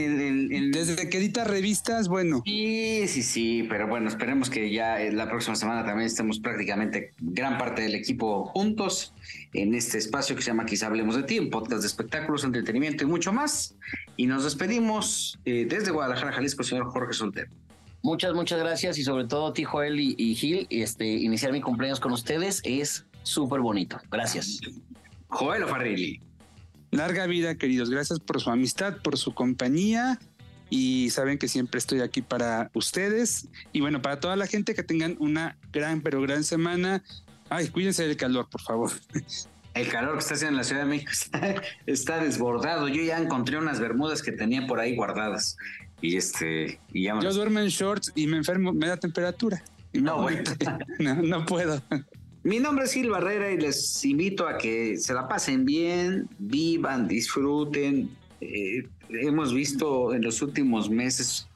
el... Desde que edita revistas, bueno. Sí, pero bueno, esperemos que ya la próxima semana también estemos prácticamente gran parte del equipo juntos en este espacio que se llama Quizá Hablemos de Ti, un podcast de espectáculos, entretenimiento y mucho más. Y nos despedimos desde Guadalajara, Jalisco, señor Jorge Soltero. Muchas gracias, y sobre todo a ti, Joel y Gil. Iniciar mi cumpleaños con ustedes es súper bonito. Gracias. Joel O'Farrilli. Larga vida, queridos. Gracias por su amistad, por su compañía. Y saben que siempre estoy aquí para ustedes. Y bueno, para toda la gente, que tengan una gran, pero gran semana. Ay, cuídense del calor, por favor. El calor que está haciendo en la Ciudad de México está desbordado. Yo ya encontré unas bermudas que tenía por ahí guardadas. Y ya yo duermo en shorts y me enfermo, me da temperatura. No puedo. Mi nombre es Gil Barrera y les invito a que se la pasen bien, vivan, disfruten. Hemos visto en los últimos meses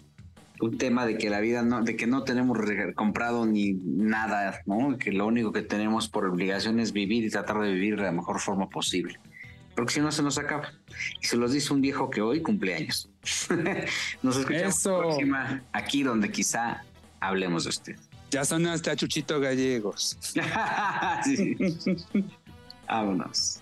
un tema de que la vida no tenemos comprado ni nada, ¿no? Que lo único que tenemos por obligación es vivir y tratar de vivir de la mejor forma posible. Porque si no, se nos acaba. Y se los dice un viejo que hoy cumple años. Nos escuchamos la próxima, aquí donde Quizá Hablemos de Usted. Ya son hasta Chuchito Gallegos. Sí. Vámonos.